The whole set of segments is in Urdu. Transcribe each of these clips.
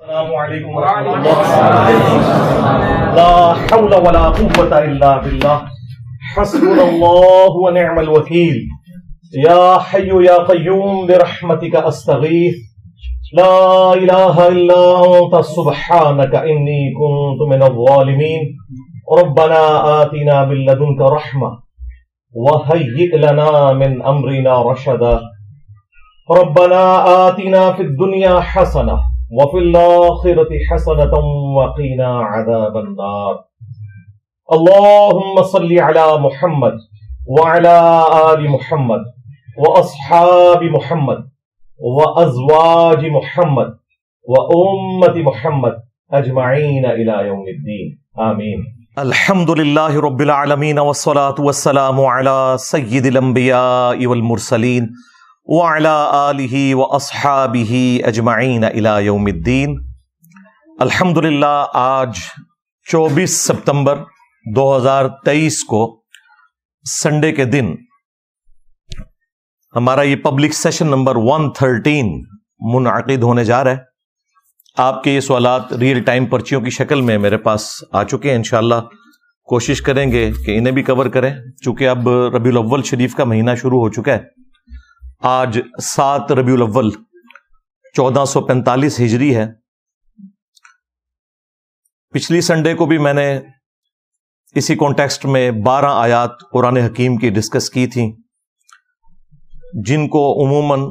السلام علیکم ورحمۃ اللہ. لا حول ولا قوۃ الا باللہ. حسبنا اللہ ونعم الوکیل. یا حی یا قیوم برحمتک استغیث. لا الہ الا انت سبحانک انی کنت من الظالمین. ربنا آتنا من لدنک رحمہ وهیئ لنا من امرنا رشدا. ربنا آتنا فی الدنیا حسنہ وفی الآخرة حسنة وقنا عذاب النار. اللهم صل على محمد وعلى آل محمد وأصحاب محمد وأزواج محمد وأمة محمد أجمعين إلى يوم الدين. آمين. الحمد لله رب العالمين والصلاة والسلام على سيد الأنبياء والمرسلين وعلی آلہ واصحابہ اجمعین الی یوم الدین. الحمدللہ آج 24 سپتمبر 2023 کو سنڈے کے دن ہمارا یہ پبلک سیشن نمبر 113 منعقد ہونے جا رہا ہے. آپ کے یہ سوالات ریئل ٹائم پرچیوں کی شکل میں میرے پاس آ چکے ہیں. انشاءاللہ کوشش کریں گے کہ انہیں بھی کور کریں. چونکہ اب ربیع الاول شریف کا مہینہ شروع ہو چکا ہے. آج 7 ربیع الاول 1445 ہجری ہے. پچھلی سنڈے کو بھی میں نے اسی کانٹیکسٹ میں 12 آیات قرآن حکیم کی ڈسکس کی تھیں جن کو عموماً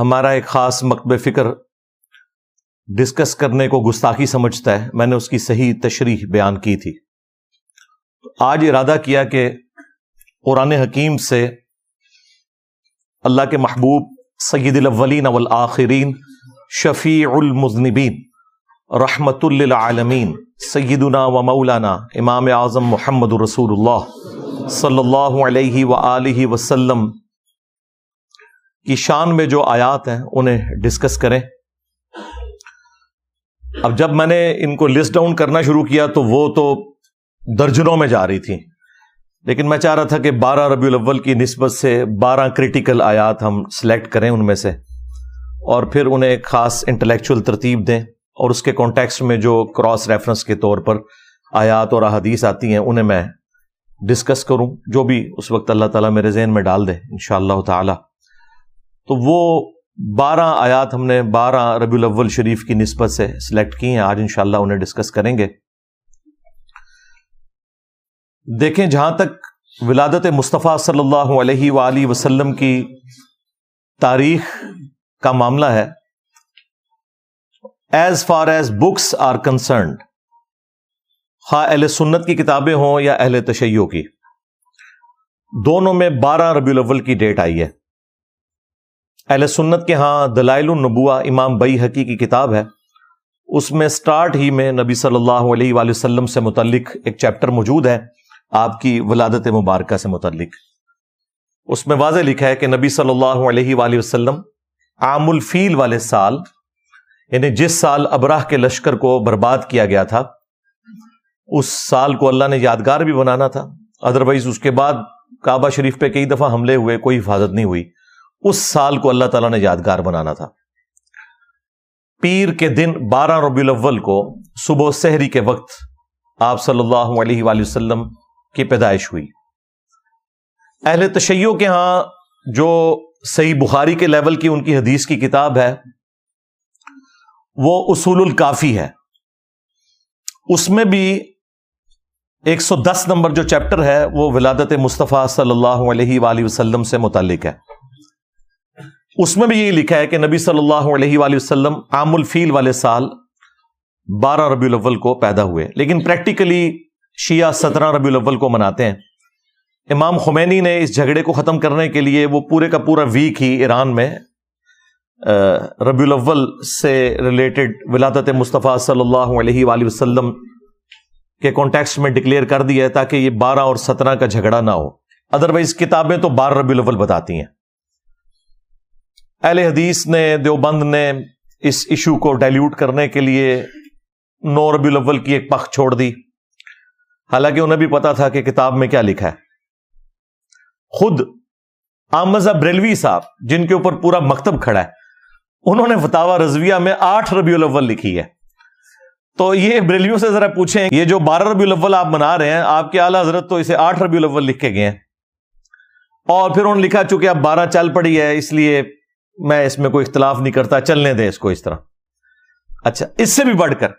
ہمارا ایک خاص مکتب فکر ڈسکس کرنے کو گستاخی سمجھتا ہے. میں نے اس کی صحیح تشریح بیان کی تھی. آج ارادہ کیا کہ قرآن حکیم سے اللہ کے محبوب سید الاولین والآخرین شفیع المذنبین رحمت للعالمین سیدنا و مولانا امام اعظم محمد رسول اللہ صلی اللہ علیہ وآلہ وسلم کی شان میں جو آیات ہیں انہیں ڈسکس کریں. اب جب میں نے ان کو لسٹ ڈاؤن کرنا شروع کیا تو وہ تو درجنوں میں جا رہی تھیں، لیکن میں چاہ رہا تھا کہ 12 ربیع الاول کی نسبت سے 12 کریٹیکل آیات ہم سلیکٹ کریں ان میں سے، اور پھر انہیں ایک خاص انٹلیکچوئل ترتیب دیں، اور اس کے کانٹیکسٹ میں جو کراس ریفرنس کے طور پر آیات اور احادیث آتی ہیں انہیں میں ڈسکس کروں، جو بھی اس وقت اللہ تعالیٰ میرے ذہن میں ڈال دے انشاءاللہ تعالی. تو وہ 12 آیات ہم نے 12 ربیع الاول شریف کی نسبت سے سلیکٹ کی ہیں. آج انشاءاللہ انہیں ڈسکس کریں گے. دیکھیں، جہاں تک ولادت مصطفیٰ صلی اللہ علیہ وآلہ وسلم کی تاریخ کا معاملہ ہے، as far as books are concerned, خواہ اہل سنت کی کتابیں ہوں یا اہل تشیع کی، دونوں میں 12 ربیع الاول کی ڈیٹ آئی ہے. اہل سنت کے ہاں دلائل النبوہ امام بیہقی کی کتاب ہے، اس میں سٹارٹ ہی میں نبی صلی اللہ علیہ وآلہ وسلم سے متعلق ایک چیپٹر موجود ہے آپ کی ولادت مبارکہ سے متعلق. اس میں واضح لکھا ہے کہ نبی صلی اللہ علیہ وآلہ وسلم عام الفیل والے سال، یعنی جس سال ابراہ کے لشکر کو برباد کیا گیا تھا، اس سال کو اللہ نے یادگار بھی بنانا تھا. ادروائز اس کے بعد کعبہ شریف پہ کئی دفعہ حملے ہوئے، کوئی حفاظت نہیں ہوئی. اس سال کو اللہ تعالیٰ نے یادگار بنانا تھا. پیر کے دن 12 ربیع الاول کو صبح سحری کے وقت آپ صلی اللہ علیہ وآلہ وسلم کی پیدائش ہوئی. اہل تشیع کے ہاں جو صحیح بخاری کے لیول کی ان کی حدیث کی کتاب ہے وہ اصول الکافی ہے. اس میں بھی 110 نمبر جو چیپٹر ہے وہ ولادت مصطفیٰ صلی اللہ علیہ وآلہ وسلم سے متعلق ہے. اس میں بھی یہ لکھا ہے کہ نبی صلی اللہ علیہ وآلہ وسلم عام الفیل والے سال 12 ربیع الاول کو پیدا ہوئے، لیکن پریکٹیکلی شیعہ 17 ربیع الاول کو مناتے ہیں. امام خمینی نے اس جھگڑے کو ختم کرنے کے لیے وہ پورے کا پورا ویک ہی ایران میں ربیع الاول سے ریلیٹڈ ولادت مصطفیٰ صلی اللہ علیہ وآلہ وسلم کے کانٹیکسٹ میں ڈکلیئر کر دیا ہے تاکہ یہ 12 اور 17 کا جھگڑا نہ ہو. ادروائز کتابیں تو 12 ربیع الاول بتاتی ہیں. اہل حدیث نے، دیوبند نے اس ایشو کو ڈائلیوٹ کرنے کے لیے 9 ربیع الاول کی ایک پخ چھوڑ دی، حالانکہ انہیں بھی پتا تھا کہ کتاب میں کیا لکھا ہے. خود آمزہ بریلوی صاحب، جن کے اوپر پورا مکتب کھڑا ہے، انہوں نے فتاوی رضویہ میں 8 ربیع الاول لکھی ہے. تو یہ بریلویوں سے ذرا پوچھیں, یہ جو 12 ربیع الاول آپ منا رہے ہیں, آپ کے اعلیٰ حضرت تو اسے 8 ربیع الاول لکھ کے گئے ہیں, اور پھر انہوں نے لکھا چونکہ اب 12 چل پڑی ہے اس لیے میں اس میں کوئی اختلاف نہیں کرتا, چلنے دیں اس کو اس طرح. اچھا, اس سے بھی بڑھ کر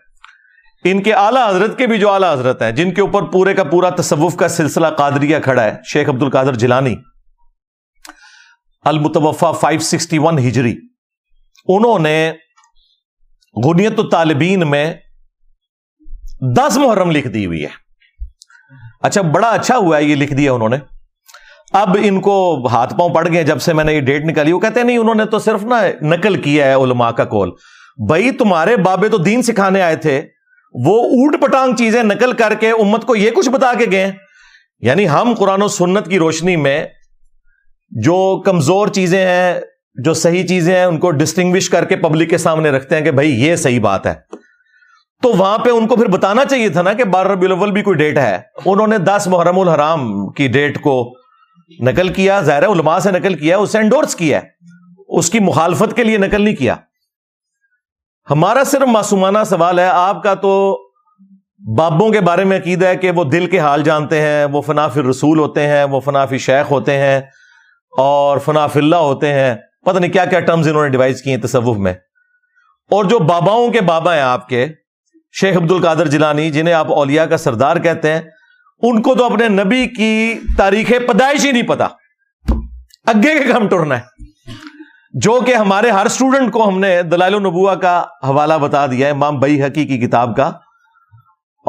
ان کے اعلیٰ حضرت کے بھی جو اعلیٰ حضرت ہیں جن کے اوپر پورے کا پورا تصوف کا سلسلہ قادریہ کھڑا ہے, شیخ عبد القادر جیلانی المتوفا 561 ہجری, انہوں نے غنیت الطالبین میں 10 محرم لکھ دی ہوئی ہے. اچھا, بڑا اچھا ہوا ہے یہ لکھ دیا انہوں نے. اب ان کو ہاتھ پاؤں پڑ گئے جب سے میں نے یہ ڈیٹ نکالی. وہ کہتے ہیں نہیں, انہوں نے تو صرف نا نقل کیا ہے علماء کا قول. بھائی تمہارے بابے تو دین سکھانے آئے تھے, وہ اوٹ پٹانگ چیزیں نقل کر کے امت کو یہ کچھ بتا کے گئے. یعنی ہم قرآن و سنت کی روشنی میں جو کمزور چیزیں ہیں, جو صحیح چیزیں ہیں, ان کو ڈسٹنگوش کر کے پبلک کے سامنے رکھتے ہیں کہ بھائی یہ صحیح بات ہے. تو وہاں پہ ان کو پھر بتانا چاہیے تھا نا کہ 12 ربیع الاول بھی کوئی ڈیٹ ہے. انہوں نے 10 محرم الحرام کی ڈیٹ کو نقل کیا, ظاہر ہے علماء سے نقل کیا, اسے انڈورس کیا, اس کی مخالفت کے لیے نقل نہیں کیا. ہمارا صرف معصومانہ سوال ہے, آپ کا تو بابوں کے بارے میں عقیدہ ہے کہ وہ دل کے حال جانتے ہیں, وہ فنا فی رسول ہوتے ہیں, وہ فنا فی شیخ ہوتے ہیں, اور فنا فی اللہ ہوتے ہیں, پتہ نہیں کیا کیا ٹرمز انہوں نے ڈیوائز کیے ہیں تصوف میں. اور جو باباؤں کے بابا ہیں آپ کے, شیخ عبد القادر جیلانی جنہیں آپ اولیاء کا سردار کہتے ہیں, ان کو تو اپنے نبی کی تاریخ پیدائش ہی نہیں پتا, اگے کے کام ٹرنا ہے. جو کہ ہمارے ہر اسٹوڈنٹ کو ہم نے دلائل النبوہ کا حوالہ بتا دیا ہے, امام بیہقی کی کتاب کا,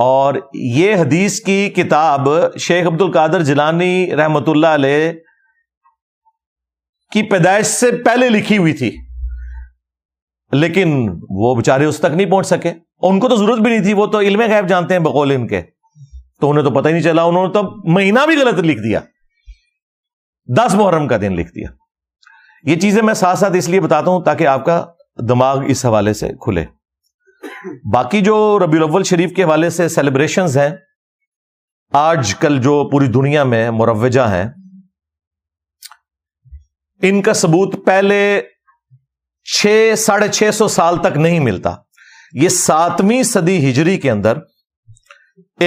اور یہ حدیث کی کتاب شیخ عبد القادر جیلانی رحمۃ اللہ علیہ کی پیدائش سے پہلے لکھی ہوئی تھی, لیکن وہ بےچارے اس تک نہیں پہنچ سکے. ان کو تو ضرورت بھی نہیں تھی, وہ تو علم غیب جانتے ہیں بقول ان کے, تو انہیں تو پتہ ہی نہیں چلا. انہوں نے تو مہینہ بھی غلط لکھ دیا, 10 محرم کا دن لکھ دیا. یہ چیزیں میں ساتھ ساتھ اس لیے بتاتا ہوں تاکہ آپ کا دماغ اس حوالے سے کھلے. باقی جو ربیع الاول شریف کے حوالے سے سیلیبریشنز ہیں آج کل جو پوری دنیا میں مروجہ ہیں, ان کا ثبوت پہلے 650 سال تک نہیں ملتا. یہ 7ویں صدی ہجری کے اندر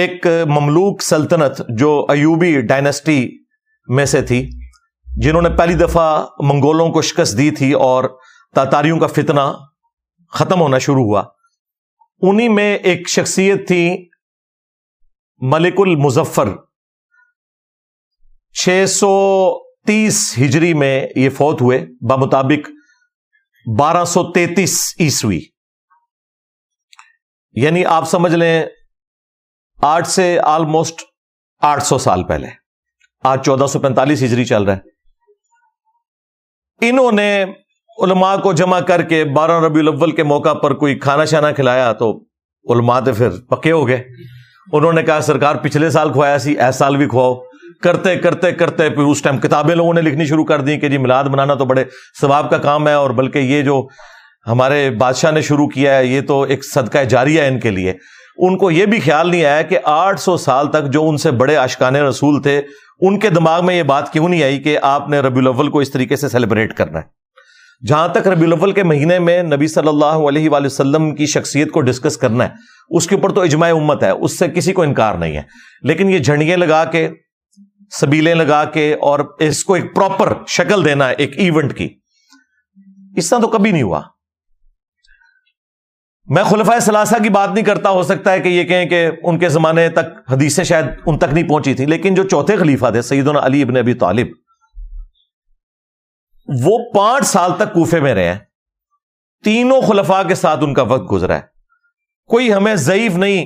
ایک مملوک سلطنت جو ایوبی ڈائنسٹی میں سے تھی, جنہوں نے پہلی دفعہ منگولوں کو شکست دی تھی اور تاتاریوں کا فتنہ ختم ہونا شروع ہوا, انہی میں ایک شخصیت تھی ملک المظفر. 630 ہجری میں یہ فوت ہوئے, بمطابق 1233 عیسوی, یعنی آپ سمجھ لیں 800 سے آلموسٹ 800 سال پہلے. آج 1445 ہجری چل رہا ہے. انہوں نے علماء کو جمع کر کے 12 ربیع الاول کے موقع پر کوئی کھانا شانا کھلایا, تو علماء تو پھر پکے ہو گئے. انہوں نے کہا سرکار پچھلے سال کھوایا سی, اس سال بھی کھواؤ. کرتے کرتے کرتے پھر اس ٹائم کتابیں لوگوں نے لکھنی شروع کر دی کہ جی میلاد منانا تو بڑے ثواب کا کام ہے, اور بلکہ یہ جو ہمارے بادشاہ نے شروع کیا ہے یہ تو ایک صدقہ جاریہ ہے ان کے لیے. ان کو یہ بھی خیال نہیں آیا کہ 800 سال تک جو ان سے بڑے عاشقان رسول تھے, ان کے دماغ میں یہ بات کیوں نہیں آئی کہ آپ نے ربیع الاول کو اس طریقے سے سیلیبریٹ کرنا ہے. جہاں تک ربیع الاول کے مہینے میں نبی صلی اللہ علیہ وآلہ وسلم کی شخصیت کو ڈسکس کرنا ہے, اس کے اوپر تو اجماع امت ہے, اس سے کسی کو انکار نہیں ہے. لیکن یہ جھنڈیاں لگا کے, سبیلیں لگا کے, اور اس کو ایک پراپر شکل دینا ہے ایک ایونٹ کی, اس طرح تو کبھی نہیں ہوا. میں خلفائے ثلاثہ کی بات نہیں کرتا, ہو سکتا ہے کہ یہ کہیں کہ ان کے زمانے تک حدیثیں شاید ان تک نہیں پہنچی تھیں, لیکن جو چوتھے خلیفہ تھے سیدنا علی ابن ابی طالب, وہ 5 سال تک کوفے میں رہے ہیں. 3 خلفاء کے ساتھ ان کا وقت گزرا ہے. کوئی ہمیں ضعیف نہیں,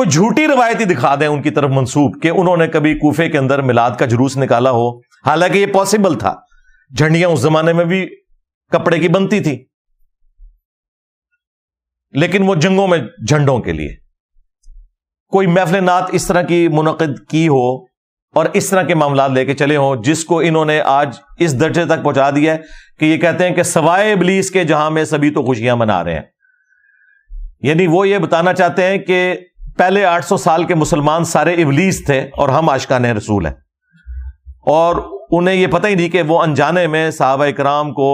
کوئی جھوٹی روایتی دکھا دیں ان کی طرف منسوب کہ انہوں نے کبھی کوفے کے اندر میلاد کا جلوس نکالا ہو, حالانکہ یہ پاسبل تھا. جھنڈیاں اس زمانے میں بھی کپڑے کی بنتی تھی, لیکن وہ جنگوں میں جھنڈوں کے لیے. کوئی محفل نعت اس طرح کی منعقد کی ہو اور اس طرح کے معاملات لے کے چلے ہوں, جس کو انہوں نے آج اس درجے تک پہنچا دیا ہے کہ یہ کہتے ہیں کہ سوائے ابلیس کے جہاں میں سبھی تو خوشیاں منا رہے ہیں. یعنی وہ یہ بتانا چاہتے ہیں کہ پہلے 800 سال کے مسلمان سارے ابلیس تھے اور ہم عاشقان رسول ہیں, اور انہیں یہ پتہ ہی نہیں کہ وہ انجانے میں صحابہ اکرام کو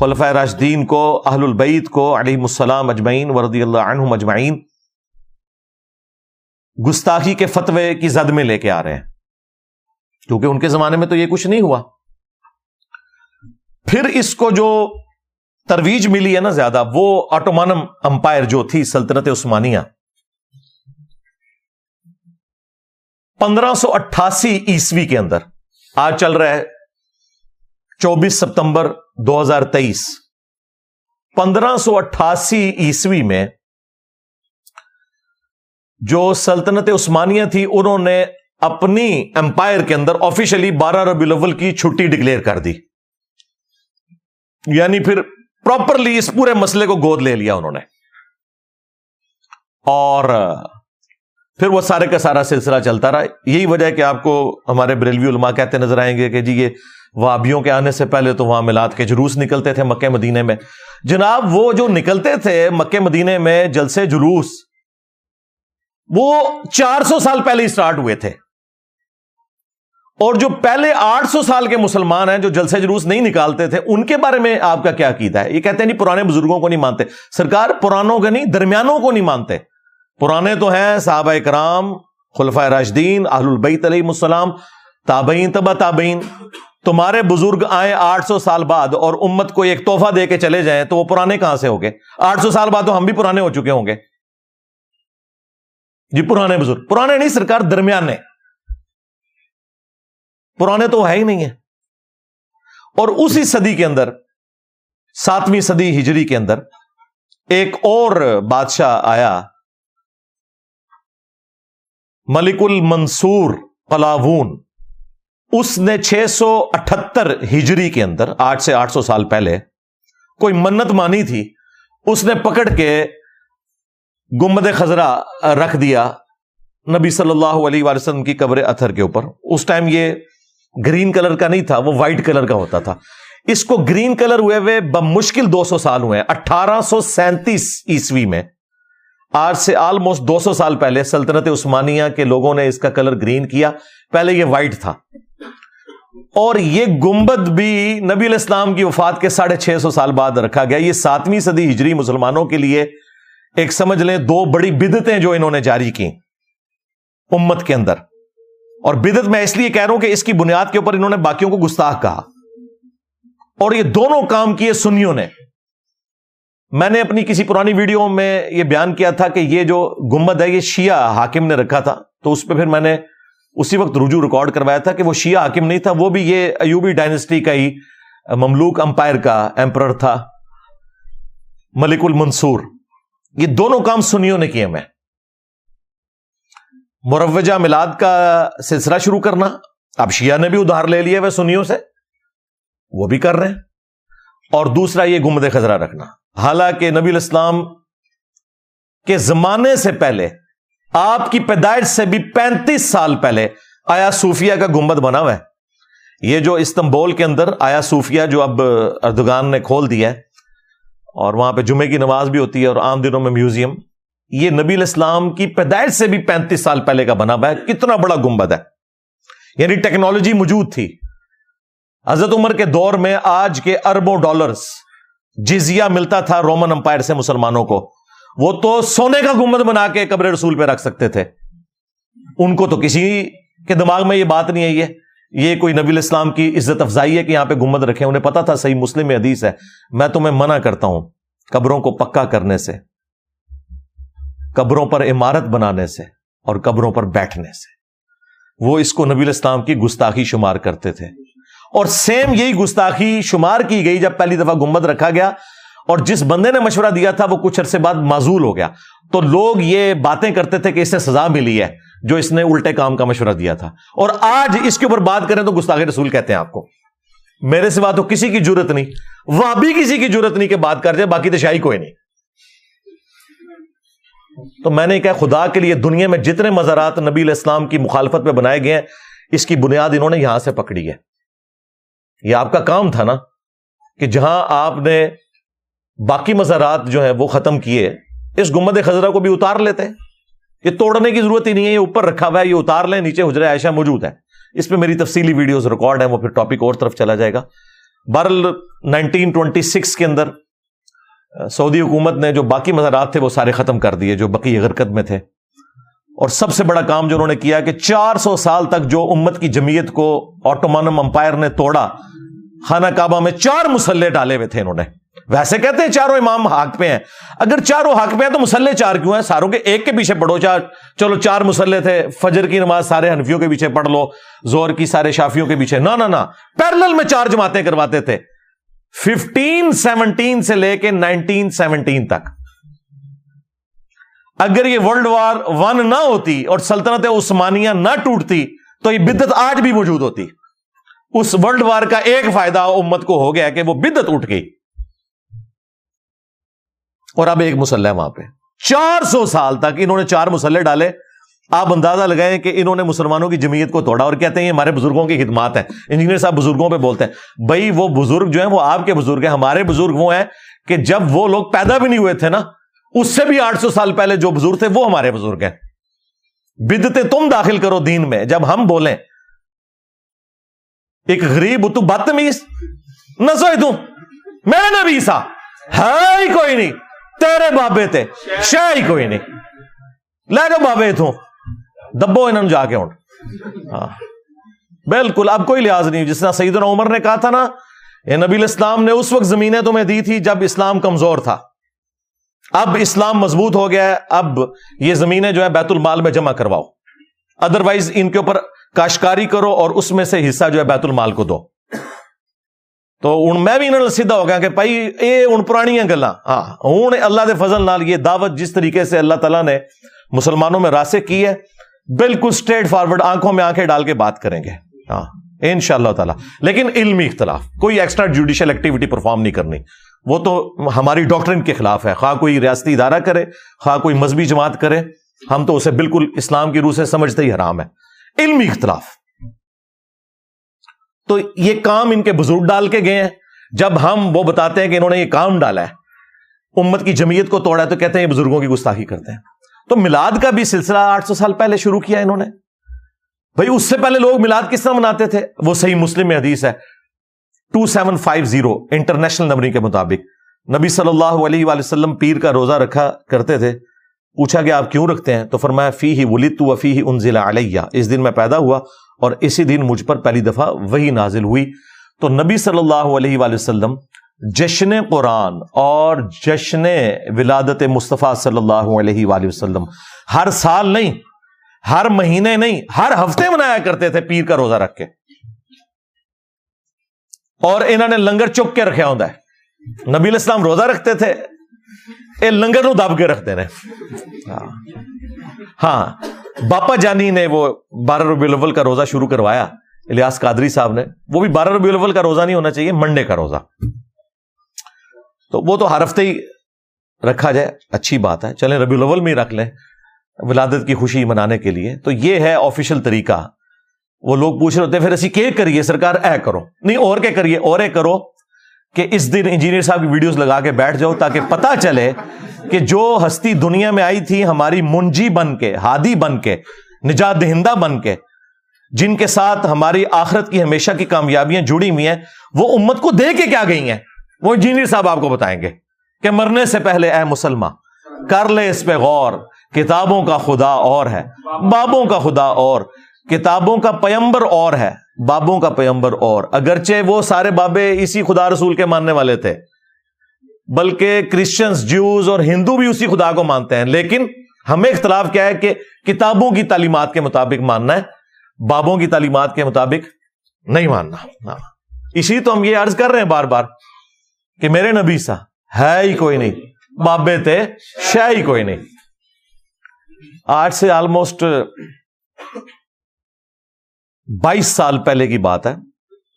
خلفۂ راشدین کو، اہل البیت کو علیہم السلام اجمعین ورضی اللہ عنہم اجمعین، گستاخی کے فتوے کی زد میں لے کے آ رہے ہیں، کیونکہ ان کے زمانے میں تو یہ کچھ نہیں ہوا۔ پھر اس کو جو ترویج ملی ہے نا زیادہ، وہ آٹومانم امپائر جو تھی سلطنت عثمانیہ، 1588 عیسوی کے اندر، آج چل رہا ہے 24 ستمبر 2023، 1588 عیسوی میں جو سلطنت عثمانیہ تھی، انہوں نے اپنی امپائر کے اندر آفیشلی 12 ربیع الاول کی چھٹی ڈکلیئر کر دی، یعنی پھر پراپرلی اس پورے مسئلے کو گود لے لیا انہوں نے، اور پھر وہ سارے کا سارا سلسلہ چلتا رہا۔ یہی وجہ ہے کہ آپ کو ہمارے بریلوی علماء کہتے نظر آئیں گے کہ جی یہ وہابیوں کے آنے سے پہلے تو وہاں میلاد کے جلوس نکلتے تھے مکہ مدینے میں۔ جناب وہ جو نکلتے تھے مکہ مدینے میں جلسے جلوس، وہ 400 سال پہلے اسٹارٹ ہوئے تھے، اور جو پہلے 800 سال کے مسلمان ہیں جو جلسے جلوس نہیں نکالتے تھے، ان کے بارے میں آپ کا کیا عقیدہ ہے؟ یہ کہتے ہیں نہیں پرانے بزرگوں کو نہیں مانتے۔ سرکار پرانوں کے نہیں، درمیانوں کو نہیں مانتے، پرانے تو ہیں صحابہ کرام، خلفائے راشدین، اہل البیت علیہم السلام، تابعین تبع تابعین۔ تمہارے بزرگ آئے 800 سال بعد اور امت کو ایک تحفہ دے کے چلے جائیں تو وہ پرانے کہاں سے ہو گئے؟ 800 سال بعد تو ہم بھی پرانے ہو چکے ہوں گے جی۔ پرانے بزرگ پرانے نہیں سرکار، درمیانے، پرانے تو ہے ہی نہیں ہے۔ اور اسی صدی کے اندر 7ویں صدی ہجری کے اندر ایک اور بادشاہ آیا، ملک المنصور قلاوون، اس نے 678 ہجری کے اندر، 800 سال پہلے کوئی منت مانی تھی، اس نے پکڑ کے گنبد خضرا رکھ دیا نبی صلی اللہ علیہ وآلہ وسلم کی قبر اطہر کے اوپر۔ اس ٹائم یہ گرین کلر کا نہیں تھا، وہ وائٹ کلر کا ہوتا تھا، اس کو گرین کلر ہوئے ہوئے بمشکل 200 سال ہوئے ہیں۔ 1837 عیسوی میں، آج سے آلموسٹ 200 سال پہلے سلطنت عثمانیہ کے لوگوں نے اس کا کلر گرین کیا، پہلے یہ وائٹ تھا۔ اور یہ گنبد بھی نبی علیہ السلام کی وفات کے 650 سال بعد رکھا گیا۔ یہ 7ویں صدی ہجری مسلمانوں کے لیے ایک سمجھ لیں دو بڑی بدعتیں جو انہوں نے جاری کی امت کے اندر، اور بدعت میں اس لیے کہہ رہا ہوں کہ اس کی بنیاد کے اوپر انہوں نے باقیوں کو گستاخ کہا، اور یہ دونوں کام کیے سنیوں نے۔ میں نے اپنی کسی پرانی ویڈیو میں یہ بیان کیا تھا کہ یہ جو گنبد ہے یہ شیعہ حاکم نے رکھا تھا، تو اس پہ پھر میں نے اسی وقت رجوع ریکارڈ کروایا تھا کہ وہ شیعہ حاکم نہیں تھا، وہ بھی یہ ایوبی ڈائنیسٹی کا ہی مملوک امپائر کا ایمپرر تھا ملک المنصور۔ یہ دونوں کام سنیوں نے کیے۔ میں مروجہ میلاد کا سلسلہ شروع کرنا، اب شیعہ نے بھی ادھار لے لیا وہ سنیوں سے، وہ بھی کر رہے ہیں، اور دوسرا یہ گنبد خضرا رکھنا، حالانکہ نبی علیہ السلام کے زمانے سے پہلے، آپ کی پیدائش سے بھی 35 سال پہلے آیا صوفیہ کا گنبد بنا ہوا ہے۔ یہ جو استنبول کے اندر آیا صوفیہ جو اب اردوغان نے کھول دیا ہے، اور وہاں پہ جمعے کی نماز بھی ہوتی ہے اور عام دنوں میں میوزیم، یہ نبی علیہ السلام کی پیدائش سے بھی 35 سال پہلے کا بنا ہوا ہے۔ کتنا بڑا گنبد ہے، یعنی ٹیکنالوجی موجود تھی حضرت عمر کے دور میں۔ آج کے اربوں ڈالرز جزیہ ملتا تھا رومن امپائر سے مسلمانوں کو، وہ تو سونے کا گنبد بنا کے قبر رسول پہ رکھ سکتے تھے، ان کو تو کسی کے دماغ میں یہ بات نہیں آئی ہے یہ کوئی نبی علیہ السلام کی عزت افزائی ہے کہ یہاں پہ گنبد رکھے۔ انہیں پتا تھا، صحیح مسلم میں حدیث ہے، میں تمہیں منع کرتا ہوں قبروں کو پکا کرنے سے، قبروں پر عمارت بنانے سے، اور قبروں پر بیٹھنے سے۔ وہ اس کو نبی علیہ السلام کی گستاخی شمار کرتے تھے، اور سیم یہی گستاخی شمار کی گئی جب پہلی دفعہ گنبد رکھا گیا، اور جس بندے نے مشورہ دیا تھا وہ کچھ عرصے بعد معزول ہو گیا، تو لوگ یہ باتیں کرتے تھے کہ اس سے سزا ملی ہے جو اس نے الٹے کام کا مشورہ دیا تھا۔ اور آج اس کے اوپر بات کریں تو گستاخ رسول کہتے ہیں آپ کو، میرے سوا تو کسی کی جرت نہیں، وہ بھی کسی کی جرت نہیں کہ بات کر جائے، باقی تو شاہی کوئی نہیں۔ تو میں نے کہا خدا کے لیے دنیا میں جتنے مزارات نبی علیہ السلام کی مخالفت میں بنائے گئے ہیں، اس کی بنیاد انہوں نے یہاں سے پکڑی ہے۔ یہ آپ کا کام تھا نا کہ جہاں آپ نے باقی مزارات جو ہیں وہ ختم کیے، اس گنبد خضرا کو بھی اتار لیتے، یہ توڑنے کی ضرورت ہی نہیں ہے، یہ اوپر رکھا ہوا ہے، یہ اتار لیں، نیچے حجرہ عائشہ موجود ہے۔ اس پہ میری تفصیلی ویڈیوز ریکارڈ ہیں، وہ پھر ٹاپک اور طرف چلا جائے گا۔ برل 1926 کے اندر سعودی حکومت نے جو باقی مزارات تھے وہ سارے ختم کر دیے جو بقیہ غرقت میں تھے، اور سب سے بڑا کام جو انہوں نے کیا کہ 400 سال تک جو امت کی جمعیت کو آٹومانم امپائر نے توڑا، خانہ کعبہ میں 4 مسلح ڈالے ہوئے تھے انہوں نے. ویسے کہتے ہیں چاروں امام حق پہ ہیں، اگر چاروں حق پہ ہیں تو مسلح 4 کیوں ہیں؟ ساروں کے ایک کے پیچھے پڑھو، چلو 4 مسلح تھے، فجر کی نماز سارے حنفیوں کے پیچھے پڑھ لو، زہر کی سارے شافیوں کے پیچھے، نہ پیرلل میں 4 جماعتیں کرواتے تھے 1517 سے لے کے 1917 تک. اگر یہ World War I نہ ہوتی اور سلطنت عثمانیہ نہ ٹوٹتی تو یہ بدعت آج بھی موجود ہوتی. اس World War کا ایک فائدہ امت کو ہو گیا کہ وہ بدعت اٹھ گئی، اور اب ایک مسلح وہاں پہ. 400 سال تک انہوں نے 4 مسلح ڈالے. آپ اندازہ لگائیں کہ انہوں نے مسلمانوں کی جمعیت کو توڑا، اور کہتے ہیں ہمارے بزرگوں کی خدمات ہیں. انجینئر صاحب بزرگوں پہ بولتے ہیں، بھائی وہ بزرگ جو ہیں وہ آپ کے بزرگ ہیں، ہمارے بزرگ وہ ہیں کہ جب وہ لوگ پیدا بھی نہیں ہوئے تھے نا، اس سے بھی 800 سال پہلے جو بزرگ تھے وہ ہمارے بزرگ ہیں. بدعتیں تم داخل کرو دین میں جب ہم بولیں. ایک غریب تو بدتمیز نہ سوئے تم، میں نبی سا ہے ہی کوئی نہیں، تیرے بابے تھے شے ہی کوئی نہیں، لے جاؤ بابے تھوں دبو انہوں جا کے ہاں بالکل. اب کوئی لحاظ نہیں. جس طرح سیدنا عمر نے کہا تھا نا، یہ نبی الاسلام نے اس وقت زمینیں تمہیں دی تھی جب اسلام کمزور تھا، اب اسلام مضبوط ہو گیا ہے، اب یہ زمینیں جو ہے بیت المال میں جمع کرواؤ، ادروائز ان کے اوپر کاشتکاری کرو اور اس میں سے حصہ جو ہے بیت المال کو دو. تو میں بھی انہوں نے سیدھا ہو گیا کہ بھائی یہ ہوں پرانیاں گلاں، ہاں ہوں اللہ دے فضل نال یہ دعوت جس طریقے سے اللہ تعالیٰ نے مسلمانوں میں راسخ کی ہے، بالکل اسٹریٹ فارورڈ آنکھوں میں آنکھیں ڈال کے بات کریں گے ہاں انشاءاللہ تعالیٰ. لیکن علمی اختلاف، کوئی ایکسٹرا جوڈیشل ایکٹیویٹی پرفارم نہیں کرنی، وہ تو ہماری ڈاکٹرن کے خلاف ہے، خواہ کوئی ریاستی ادارہ کرے خواہ کوئی مذہبی جماعت کرے، ہم تو اسے بالکل اسلام کی روح سے سمجھتے ہی حرام ہے. علمی اختلاف تو یہ کام ان کے بزرگ ڈال کے گئے ہیں. جب ہم وہ بتاتے ہیں کہ انہوں نے یہ کام ڈالا ہے، امت کی جمعیت کو توڑا ہے، تو کہتے ہیں یہ بزرگوں کی گستاخی کرتے ہیں. تو میلاد کا بھی سلسلہ 800 سال پہلے شروع کیا انہوں نے. بھائی اس سے پہلے لوگ میلاد کس طرح مناتے تھے؟ وہ صحیح مسلم میں حدیث ہے 2750 انٹرنیشنل نمبرنگ کے مطابق، نبی صلی اللہ علیہ وآلہ وسلم پیر کا روزہ رکھا کرتے تھے. پوچھا کہ آپ کیوں رکھتے ہیں؟ تو فرمایا فیہ ولدت وفیہ انزل علیہ، اس دن میں پیدا ہوا اور اسی دن مجھ پر پہلی دفعہ وحی نازل ہوئی. تو نبی صلی اللہ علیہ وآلہ وسلم جشن قرآن اور جشن ولادت مصطفیٰ صلی اللہ علیہ وآلہ وسلم ہر سال نہیں، ہر مہینے نہیں، ہر ہفتے منایا کرتے تھے پیر کا روزہ رکھ کے. اور انہوں نے لنگر چک کے رکھا ہوتا ہے. نبی علیہ السلام روزہ رکھتے تھے، اے لنگر نو دب کے رکھتے ہیں. ہاں باپا جانی نے وہ 12 ربیع الاول کا روزہ شروع کروایا، الیاس قادری صاحب نے. وہ بھی 12 ربیع الاول کا روزہ نہیں ہونا چاہیے، منڈے کا روزہ. تو وہ تو ہر ہفتے ہی رکھا جائے، اچھی بات ہے، چلیں ربیع الاول میں ہی رکھ لیں ولادت کی خوشی منانے کے لیے. تو یہ ہے آفیشیل طریقہ. وہ لوگ پوچھ رہے ہوتے ہیں پھر اسی کے کریے سرکار، اے کرو نہیں اور کے کریے، اور اے کرو کہ اس دن انجینئر صاحب کی ویڈیوز لگا کے بیٹھ جاؤ تاکہ پتہ چلے کہ جو ہستی دنیا میں آئی تھی ہماری منجی بن کے، ہادی بن کے، نجات دہندہ بن کے، جن کے ساتھ ہماری آخرت کی ہمیشہ کی کامیابیاں جڑی ہوئی ہیں، وہ امت کو دے کے کیا گئی ہیں. وہ انجینئر صاحب آپ کو بتائیں گے کہ مرنے سے پہلے اے مسلمان کر لے اس پہ غور. کتابوں کا خدا اور ہے، بابوں کا خدا اور، کتابوں کا پیمبر اور ہے، بابوں کا پیمبر اور. اگرچہ وہ سارے بابے اسی خدا رسول کے ماننے والے تھے، بلکہ کرسچنز، جیوز اور ہندو بھی اسی خدا کو مانتے ہیں، لیکن ہمیں اختلاف کیا ہے کہ کتابوں کی تعلیمات کے مطابق ماننا ہے، بابوں کی تعلیمات کے مطابق نہیں ماننا. اسی تو ہم یہ عرض کر رہے ہیں بار بار کہ میرے نبی سا ہے ہی کوئی نہیں، بابے تھے شے ہی کوئی نہیں. آج سے آلموسٹ 22 سال پہلے کی بات ہے،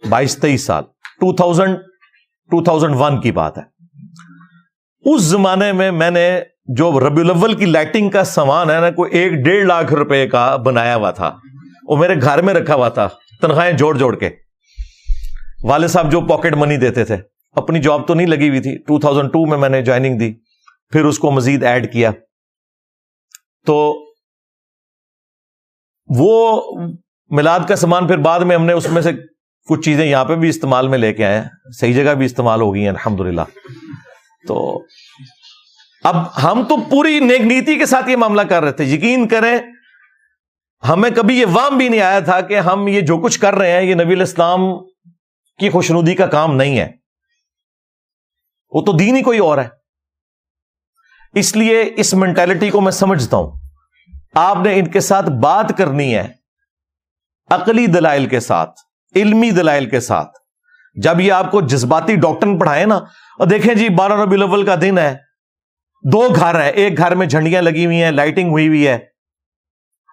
22-23 سال 2000-2001 کی بات ہے. اس زمانے میں نے جو ربیع الاول کی لائٹنگ کا سامان ہے نا، کوئی 1.5 لاکھ روپے کا بنایا ہوا تھا، وہ میرے گھر میں رکھا ہوا تھا، تنخواہیں جوڑ جوڑ کے. والد صاحب جو پاکٹ منی دیتے تھے، اپنی جاب تو نہیں لگی ہوئی تھی. 2002 میں نے جوائننگ دی، پھر اس کو مزید ایڈ کیا. تو وہ میلاد کا سامان پھر بعد میں ہم نے اس میں سے کچھ چیزیں یہاں پہ بھی استعمال میں لے کے آئے ہیں, صحیح جگہ بھی استعمال ہو گئی ہیں الحمدللہ. تو اب ہم تو پوری نیک نیتی کے ساتھ یہ معاملہ کر رہے تھے, یقین کریں ہمیں کبھی یہ وہم بھی نہیں آیا تھا کہ ہم یہ جو کچھ کر رہے ہیں یہ نبی علیہ السلام کی خوشنودی کا کام نہیں ہے, وہ تو دین ہی کوئی اور ہے. اس لیے اس مینٹیلٹی کو میں سمجھتا ہوں آپ نے ان کے ساتھ بات کرنی ہے عقلی دلائل کے ساتھ, علمی دلائل کے ساتھ. جب یہ آپ کو جذباتی ڈاکٹرن پڑھائے نا, اور دیکھیں جی 12 ربیع الاول کا دن ہے, 2 گھر ہیں, ایک گھر میں جھنڈیاں لگی ہوئی ہیں, لائٹنگ ہوئی ہوئی ہے,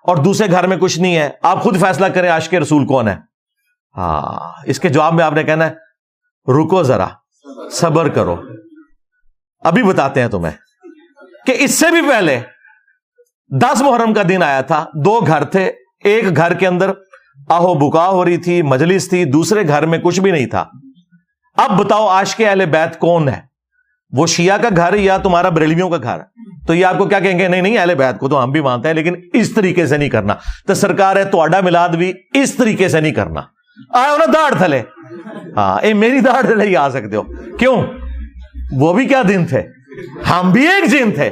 اور دوسرے گھر میں کچھ نہیں ہے, آپ خود فیصلہ کریں عاشق رسول کون ہے. ہاں, اس کے جواب میں آپ نے کہنا ہے رکو ذرا, صبر کرو, ابھی بتاتے ہیں تمہیں. کہ اس سے بھی پہلے 10 محرم کا دن آیا تھا, 2 گھر تھے, ایک گھر کے اندر آہو بکا ہو رہی تھی, مجلس تھی, دوسرے گھر میں کچھ بھی نہیں تھا. اب بتاؤ عاشق اہل بیت کون ہے, وہ شیعہ کا گھر یا تمہارا بریلویوں کا گھر؟ تو یہ آپ کو کیا کہیں گے, نہیں اہل بیت کو تو ہم بھی مانتے ہیں لیکن اس طریقے سے نہیں کرنا. تو سرکار ہے تہاڈا ملاد بھی اس طریقے سے نہیں کرنا, آؤ نا داڑھ تھلے, ہاں اے میری داڑھ تھلے ہی آ سکتے ہو. کیوں, وہ بھی کیا دن تھے, ہم بھی ایک جن تھے.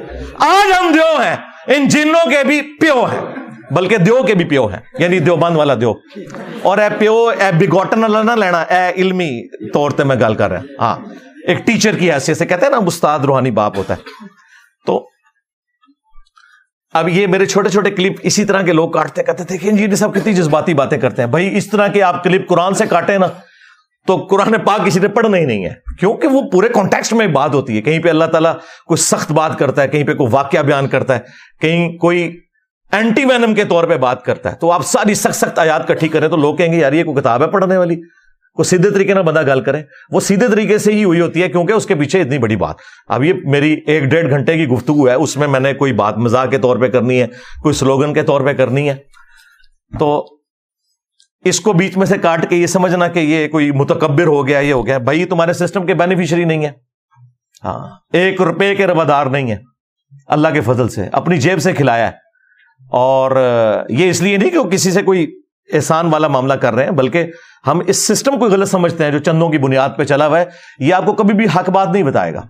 آج ہم دیو ہیں, ان جنوں کے بھی پیو ہیں, بلکہ دیو کے بھی پیو ہیں, یعنی دیوبند والا دیو. اور اے پیو اے بگوٹن والا نہ لینا, اے علمی طور پہ میں گل کر رہا ہوں. ہاں, ایک ٹیچر کی حیثیت سے کہتے ہیں نا استاد روحانی باپ ہوتا ہے. تو اب یہ میرے چھوٹے چھوٹے کلپ اسی طرح کے لوگ کاٹتے, کہتے تھے کہ یہ سب کتنی جذباتی باتیں کرتے ہیں. بھائی اس طرح کے آپ کلپ قرآن سے کاٹے نا تو قرآن پاک کسی نے پڑھنا ہی نہیں ہے, کیونکہ وہ پورے کانٹیکسٹ میں بات ہوتی ہے. کہیں پہ اللہ تعالیٰ کوئی سخت بات کرتا ہے, کہیں پہ کوئی واقعہ بیان کرتا ہے, کہیں کوئی اینٹی وینم کے طور پہ بات کرتا ہے. تو آپ ساری سخت سخت آیات کٹھی کریں تو لوگ کہیں گے یار یہ کوئی کتاب ہے پڑھنے والی, کوئی سیدھے طریقے نہ بندہ گل کرے. وہ سیدھے طریقے سے ہی ہوئی ہوتی ہے کیونکہ اس کے پیچھے اتنی بڑی بات. اب یہ میری 1.5 گھنٹے کی گفتگو ہے, اس میں میں نے کوئی بات مزاق کے طور پہ کرنی ہے, کوئی سلوگن کے طور پہ کرنی ہے. تو اس کو بیچ میں سے کاٹ کے یہ سمجھنا کہ یہ کوئی متکبر ہو گیا, یہ ہو گیا, بھائی تمہارے سسٹم کے بینیفیشری نہیں ہے. ہاں, 1 روپے کے روادار نہیں ہے اللہ کے فضل سے, اپنی جیب سے کھلایا ہے. اور یہ اس لیے نہیں کہ وہ کسی سے کوئی احسان والا معاملہ کر رہے ہیں, بلکہ ہم اس سسٹم کو غلط سمجھتے ہیں جو چندوں کی بنیاد پہ چلا ہوا ہے. یہ آپ کو کبھی بھی حق بات نہیں بتائے گا.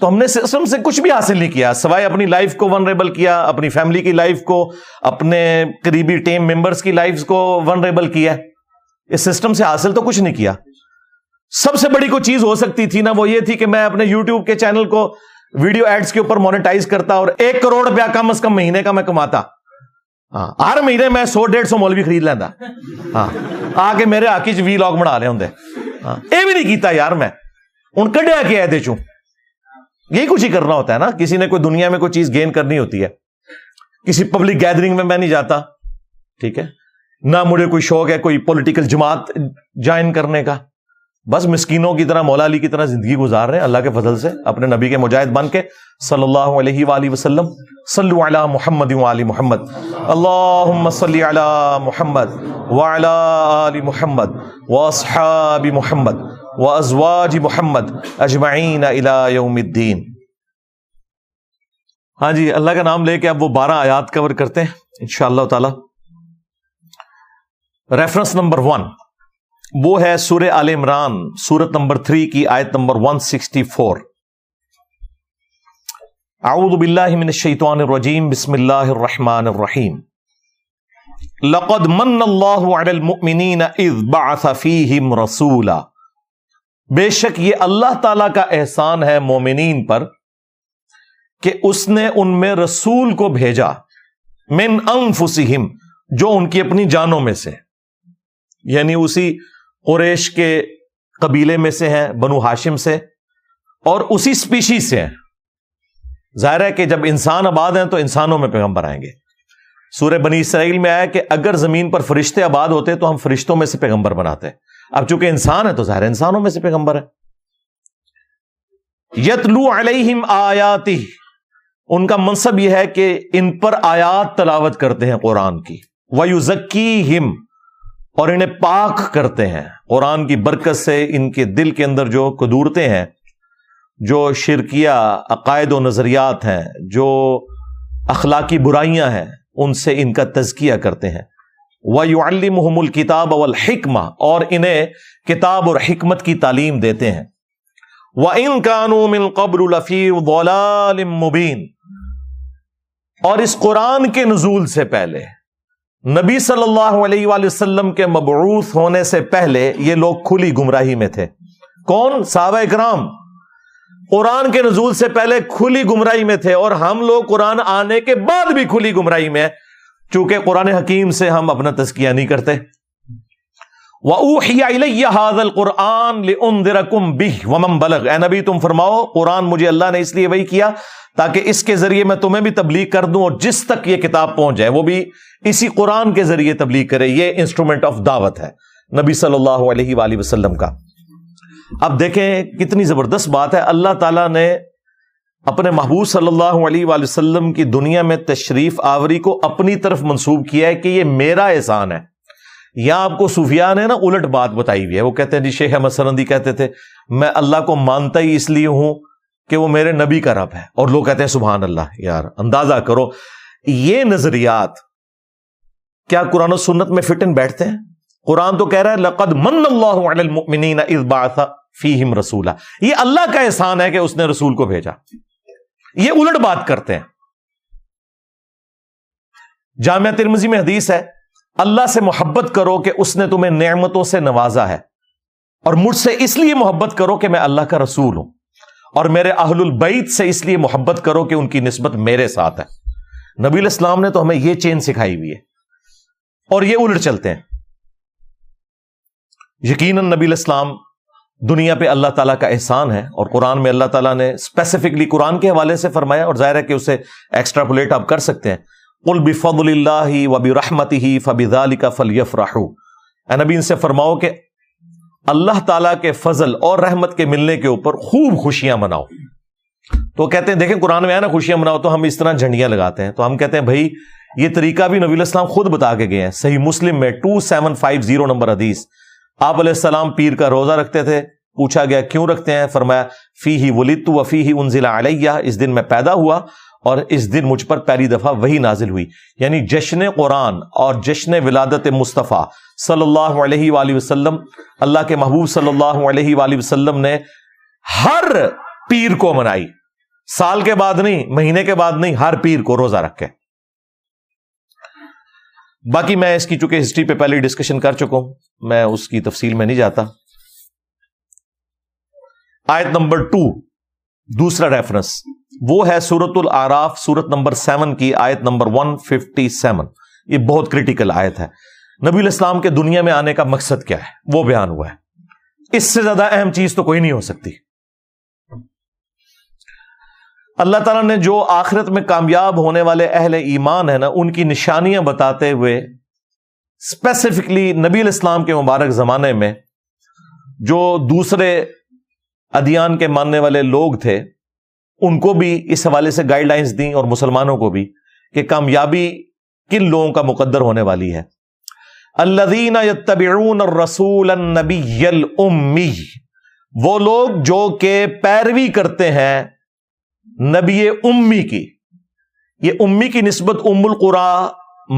تو ہم نے سسٹم سے کچھ بھی حاصل نہیں کیا, سوائے اپنی لائف کو ونریبل کیا, اپنی فیملی کی لائف کو, اپنے قریبی ٹیم ممبرز کی لائف کو ونریبل کیا. اس سسٹم سے حاصل تو کچھ نہیں کیا. سب سے بڑی کوئی چیز ہو سکتی تھی نا, وہ یہ تھی کہ میں اپنے یوٹیوب کے چینل کو ویڈیو ایڈز کے اوپر مونیٹائز کرتا اور 1 کروڑ روپیہ کم از کم مہینے کا میں کماتا. ہاں, ہر مہینے میں 100-150 مولوی خرید لینا. ہاں, آ کے میرے آکی وی لاگ بنا لے ہوں. ہاں, یہ بھی نہیں کیتا یار میں ہوں, کڈیا کیا ہے چوں. یہی کچھ ہی کرنا ہوتا ہے نا, کسی نے کوئی دنیا میں کوئی چیز گین کرنی ہوتی ہے. کسی پبلک گیدرنگ میں نہیں جاتا, ٹھیک ہے نہ مجھے کوئی شوق ہے کوئی پولیٹیکل جماعت جوائن کرنے کا. بس مسکینوں کی طرح مولا علی کی طرح زندگی گزار رہے ہیں اللہ کے فضل سے, اپنے نبی کے مجاہد بن کے. صلی اللہ علیہ وآلہ وسلم. صلو علی محمد وآل محمد. اللہم صلی علی محمد وعلی آل محمد واصحاب محمد وازواج محمد اجمعین الى یوم الدین. ہاں جی, اللہ کا نام لے کے اب وہ 12 آیات کور کرتے ہیں انشاءاللہ تعالی. ریفرنس نمبر 1 وہ ہے سورہ آل عمران سورت نمبر 3 کی آیت نمبر 164. اعوذ باللہ من الشیطان الرجیم بسم اللہ الرحمن الرحیم. لقد من اللہ علی المؤمنین اذ بعث فیہم رسولا. بے شک یہ اللہ تعالیٰ کا احسان ہے مومنین پر کہ اس نے ان میں رسول کو بھیجا. من انفسہم, جو ان کی اپنی جانوں میں سے, یعنی اسی قریش کے قبیلے میں سے ہیں, بنو ہاشم سے, اور اسی سپیشی سے ہیں. ظاہر ہے کہ جب انسان آباد ہیں تو انسانوں میں پیغمبر آئیں گے. سورہ بنی اسرائیل میں آیا کہ اگر زمین پر فرشتے آباد ہوتے تو ہم فرشتوں میں سے پیغمبر بناتے. اب چونکہ انسان ہے تو ظاہر انسانوں میں سے پیغمبر ہے. یتلو علیہم آیاتہ, ان کا منصب یہ ہے کہ ان پر آیات تلاوت کرتے ہیں قرآن کی. ویزکیہم, اور انہیں پاک کرتے ہیں قرآن کی برکت سے. ان کے دل کے اندر جو قدورتیں ہیں, جو شرکیہ عقائد و نظریات ہیں, جو اخلاقی برائیاں ہیں, ان سے ان کا تزکیہ کرتے ہیں. وَيُعَلِّمُهُمُ الْكِتَابَ وَالْحِكْمَةَ، اور انہیں کتاب اور حکمت کی تعلیم دیتے ہیں. وَإِن كَانُوا مِن قَبْلُ لَفِي ضَلَالٍ مُبِينٍ، اور اس قرآن کے نزول سے پہلے، نبی صلی اللہ علیہ وآلہ وسلم کے مبعوث ہونے سے پہلے یہ لوگ کھلی گمراہی میں تھے. کون؟ صحابہ اکرام. قرآن کے نزول سے پہلے کھلی گمراہی میں تھے، اور ہم لوگ قرآن آنے کے بعد بھی کھلی گمراہی میں، چونکہ قرآن حکیم سے ہم اپنا تزکیہ نہیں کرتے. وَأُوحِيَ إِلَيَّ هَذَا الْقُرْآنَ لِأُنذِرَكُمْ بِهِ وَمَنْ بَلَغَ. اے نبی تم فرماؤ، قرآن مجھے اللہ نے اس لیے وحی کیا تاکہ اس کے ذریعے میں تمہیں بھی تبلیغ کر دوں، اور جس تک یہ کتاب پہنچ جائے وہ بھی اسی قرآن کے ذریعے تبلیغ کرے. یہ انسٹرومنٹ آف دعوت ہے نبی صلی اللہ علیہ وآلہ وسلم کا. اب دیکھیں کتنی زبردست بات ہے. اللہ تعالیٰ نے اپنے محبوب صلی اللہ علیہ وآلہ وسلم کی دنیا میں تشریف آوری کو اپنی طرف منسوب کیا ہے کہ یہ میرا احسان ہے. یہاں آپ کو صوفیاء نے نا الٹ بات بتائی ہوئی ہے. وہ کہتے ہیں جی شیخ احمد سرندی کہتے تھے میں اللہ کو مانتا ہی اس لیے ہوں کہ وہ میرے نبی کا رب ہے، اور لوگ کہتے ہیں سبحان اللہ. یار اندازہ کرو یہ نظریات کیا قرآن و سنت میں فٹ ان بیٹھتے ہیں؟ قرآن تو کہہ رہا ہے لَقَدْ مَنَّ اللَّهُ عَلَى الْمُؤْمِنِينَ إِذْ بَعَثَ فِيهِمْ رَسُولًا. یہ اللہ کا احسان ہے کہ اس نے رسول کو بھیجا. یہ الٹ بات کرتے ہیں. جامعہ ترمذی میں حدیث ہے اللہ سے محبت کرو کہ اس نے تمہیں نعمتوں سے نوازا ہے، اور مجھ سے اس لیے محبت کرو کہ میں اللہ کا رسول ہوں، اور میرے اہل البیت سے اس لیے محبت کرو کہ ان کی نسبت میرے ساتھ ہے. نبی علیہ السلام نے تو ہمیں یہ چین سکھائی ہوئی ہے، اور یہ الٹ چلتے ہیں. یقیناً نبی علیہ السلام دنیا پہ اللہ تعالیٰ کا احسان ہے، اور قرآن میں اللہ تعالیٰ نے اسپیسیفکلی قرآن کے حوالے سے فرمایا، اور ظاہر ہے کہ اسے ایکسٹراپولیٹ آپ کر سکتے ہیں. قُلْ بِفَضْلِ اللَّهِ وَبِرَحْمَتِهِ فَبِذَلِكَ فَلْيَفْرَحُوا. اے نبی ان سے فرماؤ کہ اللہ تعالیٰ کے فضل اور رحمت کے ملنے کے اوپر خوب خوشیاں مناؤ. تو کہتے ہیں دیکھیں قرآن میں آیا نا خوشیاں مناؤ، تو ہم اس طرح جھنڈیاں لگاتے ہیں. تو ہم کہتے ہیں بھائی یہ طریقہ بھی نبی علیہ السلام خود بتا کے گئے ہیں. صحیح مسلم میں 2750 نمبر حدیث. آپ علیہ السلام پیر کا روزہ رکھتے تھے. پوچھا گیا کیوں رکھتے ہیں؟ فرمایا فیہ ولدت وفیہ انزل علیہ، اس دن میں پیدا ہوا اور اس دن مجھ پر پہلی دفعہ وحی نازل ہوئی. یعنی جشن قرآن اور جشن ولادت مصطفیٰ صلی اللہ علیہ وآلہ وسلم، اللہ کے محبوب صلی اللہ علیہ وآلہ وسلم نے ہر پیر کو منائی. سال کے بعد نہیں، مہینے کے بعد نہیں، ہر پیر کو روزہ رکھے. باقی میں اس کی چونکہ ہسٹری پہ پہلے ڈسکشن کر چکا ہوں، میں اس کی تفصیل میں نہیں جاتا. آیت نمبر 2 دوسرا ریفرنس وہ ہے سورت الاعراف، سورت نمبر 7 کی آیت نمبر 157. یہ بہت کریٹیکل آیت ہے. نبی علیہ السلام کے دنیا میں آنے کا مقصد کیا ہے وہ بیان ہوا ہے. اس سے زیادہ اہم چیز تو کوئی نہیں ہو سکتی. اللہ تعالیٰ نے جو آخرت میں کامیاب ہونے والے اہل ایمان ہیں نا، ان کی نشانیاں بتاتے ہوئے اسپیسیفکلی نبی علیہ السلام کے مبارک زمانے میں جو دوسرے ادیان کے ماننے والے لوگ تھے ان کو بھی اس حوالے سے گائیڈ لائنز دیں، اور مسلمانوں کو بھی، کہ کامیابی کن لوگوں کا مقدر ہونے والی ہے. الذین یتبعون الرسول النبی الامی، وہ لوگ جو کہ پیروی کرتے ہیں نبی امی کی. یہ امی کی نسبت ام القریٰ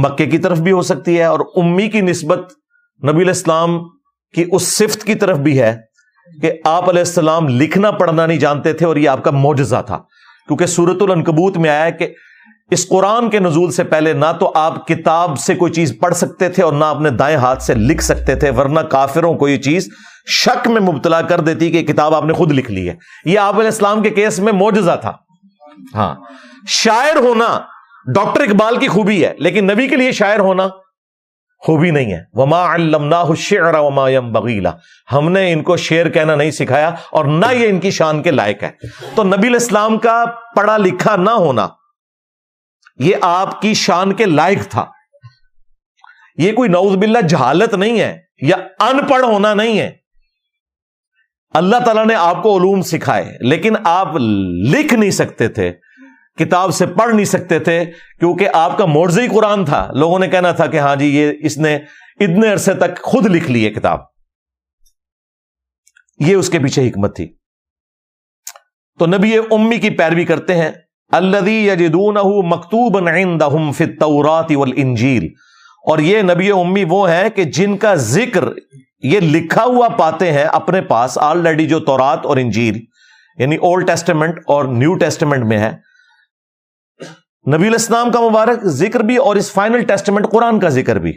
مکے کی طرف بھی ہو سکتی ہے، اور امی کی نسبت نبی علیہ السلام کی اس صفت کی طرف بھی ہے کہ آپ علیہ السلام لکھنا پڑھنا نہیں جانتے تھے، اور یہ آپ کا معجزہ تھا. کیونکہ سورۃ العنکبوت میں آیا ہے کہ اس قرآن کے نزول سے پہلے نہ تو آپ کتاب سے کوئی چیز پڑھ سکتے تھے، اور نہ اپنے دائیں ہاتھ سے لکھ سکتے تھے، ورنہ کافروں کو یہ چیز شک میں مبتلا کر دیتی کہ کتاب آپ نے خود لکھ لی ہے. یہ آپ علیہ السلام کے کیس میں معجزہ تھا. ہاں، شاعر ہونا ڈاکٹر اقبال کی خوبی ہے، لیکن نبی کے لیے شاعر ہونا خوبی نہیں ہے. وما علمناہ الشعر وما ينبغی لہ، ہم نے ان کو شعر کہنا نہیں سکھایا، اور نہ یہ ان کی شان کے لائق ہے. تو نبی علیہ السلام کا پڑھا لکھا نہ ہونا یہ آپ کی شان کے لائق تھا. یہ کوئی نعوذ باللہ جہالت نہیں ہے یا ان پڑھ ہونا نہیں ہے. اللہ تعالیٰ نے آپ کو علوم سکھائے، لیکن آپ لکھ نہیں سکتے تھے، کتاب سے پڑھ نہیں سکتے تھے، کیونکہ آپ کا معجزہ ہی قرآن تھا. لوگوں نے کہنا تھا کہ ہاں جی یہ اس نے اتنے عرصے تک خود لکھ لی ہے کتاب. یہ اس کے پیچھے حکمت تھی. تو نبی امی کی پیروی کرتے ہیں. الذی یجدونہ مکتوبا عندہم فی التوراۃ والانجیل، اور یہ نبی امی وہ ہیں کہ جن کا ذکر یہ لکھا ہوا پاتے ہیں اپنے پاس آلریڈی جو تورات اور انجیل یعنی اولڈ ٹیسٹیمنٹ اور نیو ٹیسٹیمنٹ میں ہے. نبی علیہ السلام کا مبارک ذکر بھی اور اس فائنل ٹیسٹیمنٹ قرآن کا ذکر بھی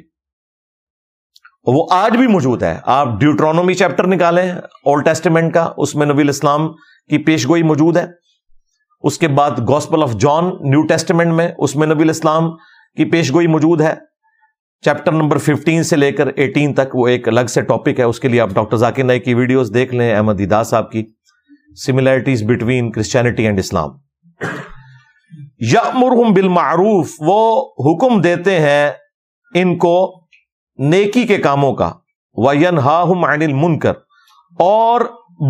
وہ آج بھی موجود ہے. آپ ڈیوٹرانومی چیپٹر نکالیں اولڈ ٹیسٹیمنٹ کا, اس میں نبی علیہ السلام کی پیش گوئی موجود ہے. اس کے بعد gospel of John new testament میں, اس میں نبی علیہ السلام کی پیش گوئی موجود ہے. چیپٹر نمبر 15 سے لے کر 18 تک وہ ایک الگ سے ٹاپک ہے, اس کے لیے آپ ڈاکٹر ذاکر نائک کی ویڈیوز دیکھ لیں, احمد دیدار صاحب کی, similarities between Christianity and Islam. یأمرہم بالمعروف, وہ حکم دیتے ہیں ان کو نیکی کے کاموں کا, وَيَنْهَاهُمْ عَنِ الْمُنْكَرِ, اور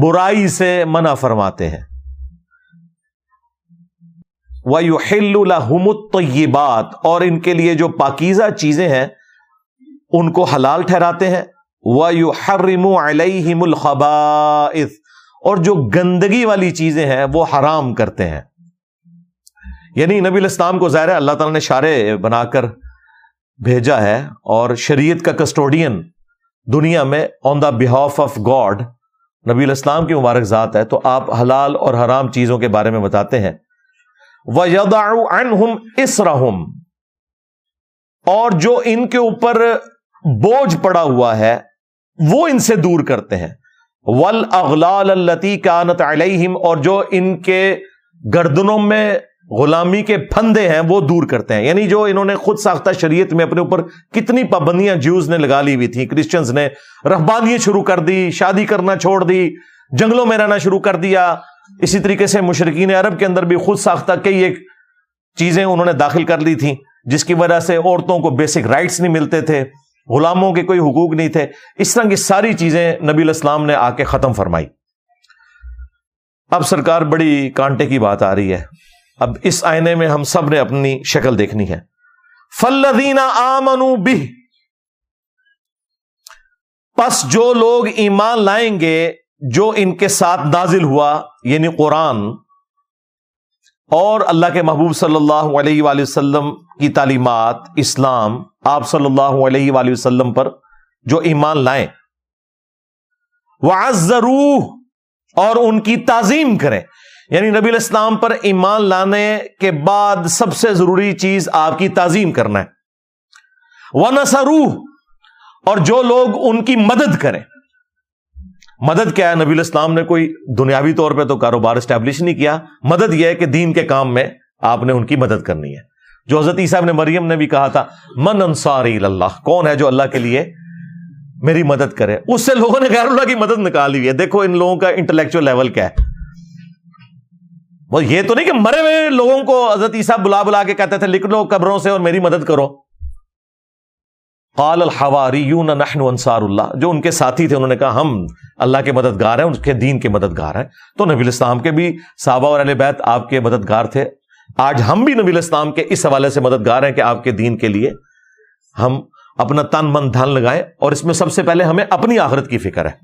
برائی سے منع فرماتے ہیں, وَيُحِلُّ لَهُمُ الطَّيِّبَاتِ, اور ان کے لیے جو پاکیزہ چیزیں ہیں ان کو حلال ٹھہراتے ہیں, وَيُحَرِّمُ عَلَيْهِمُ الْخَبَائِثِ, اور جو گندگی والی چیزیں ہیں وہ حرام کرتے ہیں. یعنی نبی علیہ السلام کو ظاہر ہے اللہ تعالیٰ نے شارع بنا کر بھیجا ہے, اور شریعت کا کسٹوڈین دنیا میں آن دا بہاف آف گاڈ نبی علیہ السلام کی مبارک ذات ہے, تو آپ حلال اور حرام چیزوں کے بارے میں بتاتے ہیں. وَيَضَعُ عَنْهُمْ إِسْرَهُمْ, اور جو ان کے اوپر بوجھ پڑا ہوا ہے وہ ان سے دور کرتے ہیں, وَالْأَغْلَالَ الَّتِي كَانَتْ عَلَيْهِمْ, اور جو ان کے گردنوں میں غلامی کے پھندے ہیں وہ دور کرتے ہیں. یعنی جو انہوں نے خود ساختہ شریعت میں اپنے اوپر کتنی پابندیاں جیوز نے لگا لی ہوئی تھیں, کرسچنز نے رہبانیاں شروع کر دی, شادی کرنا چھوڑ دی, جنگلوں میں رہنا شروع کر دیا, اسی طریقے سے مشرقین عرب کے اندر بھی خود ساختہ کئی ایک چیزیں انہوں نے داخل کر لی تھیں, جس کی وجہ سے عورتوں کو بیسک رائٹس نہیں ملتے تھے, غلاموں کے کوئی حقوق نہیں تھے. اس طرح کی ساری چیزیں نبی علیہ السلام نے آ کے ختم فرمائی. اب سرکار بڑی کانٹے کی بات آ رہی ہے, اب اس آئینے میں ہم سب نے اپنی شکل دیکھنی ہے. فَالَّذِينَ آمَنُوا بِهِ, پس جو لوگ ایمان لائیں گے جو ان کے ساتھ نازل ہوا یعنی قرآن اور اللہ کے محبوب صلی اللہ علیہ وآلہ وسلم کی تعلیمات اسلام, آپ صلی اللہ علیہ وآلہ وسلم پر جو ایمان لائیں, وَعَزَّرُوهُ, اور ان کی تعظیم کریں. یعنی نبی علیہ السلام پر ایمان لانے کے بعد سب سے ضروری چیز آپ کی تعظیم کرنا ہے. وَنَصَرُوهُ, اور جو لوگ ان کی مدد کریں. مدد کیا ہے؟ نبی علیہ السلام نے کوئی دنیاوی طور پہ تو کاروبار اسٹیبلش نہیں کیا, مدد یہ ہے کہ دین کے کام میں آپ نے ان کی مدد کرنی ہے. جو حضرت عیسیٰ ابن مریم نے بھی کہا تھا, من انصاری اللہ, کون ہے جو اللہ کے لیے میری مدد کرے. اس سے لوگوں نے غیر اللہ کی مدد نکالی ہوئی ہے. دیکھو ان لوگوں کا انٹلیکچوئل لیول کیا ہے. یہ تو نہیں کہ مرے ہوئے لوگوں کو حضرت عیسیٰ بلا کے کہتے تھے لکھ لو قبروں سے اور میری مدد کرو. قال الحواریون نحن انصار اللہ, جو ان کے ساتھی تھے انہوں نے کہا ہم اللہ کے مددگار ہیں, ان کے دین کے مددگار ہیں. تو نبی علیہ السلام کے بھی صحابہ اور اہل بیت آپ کے مددگار تھے. آج ہم بھی نبی علیہ السلام کے اس حوالے سے مددگار ہیں کہ آپ کے دین کے لیے ہم اپنا تن من دھن لگائیں, اور اس میں سب سے پہلے ہمیں اپنی آخرت کی فکر ہے.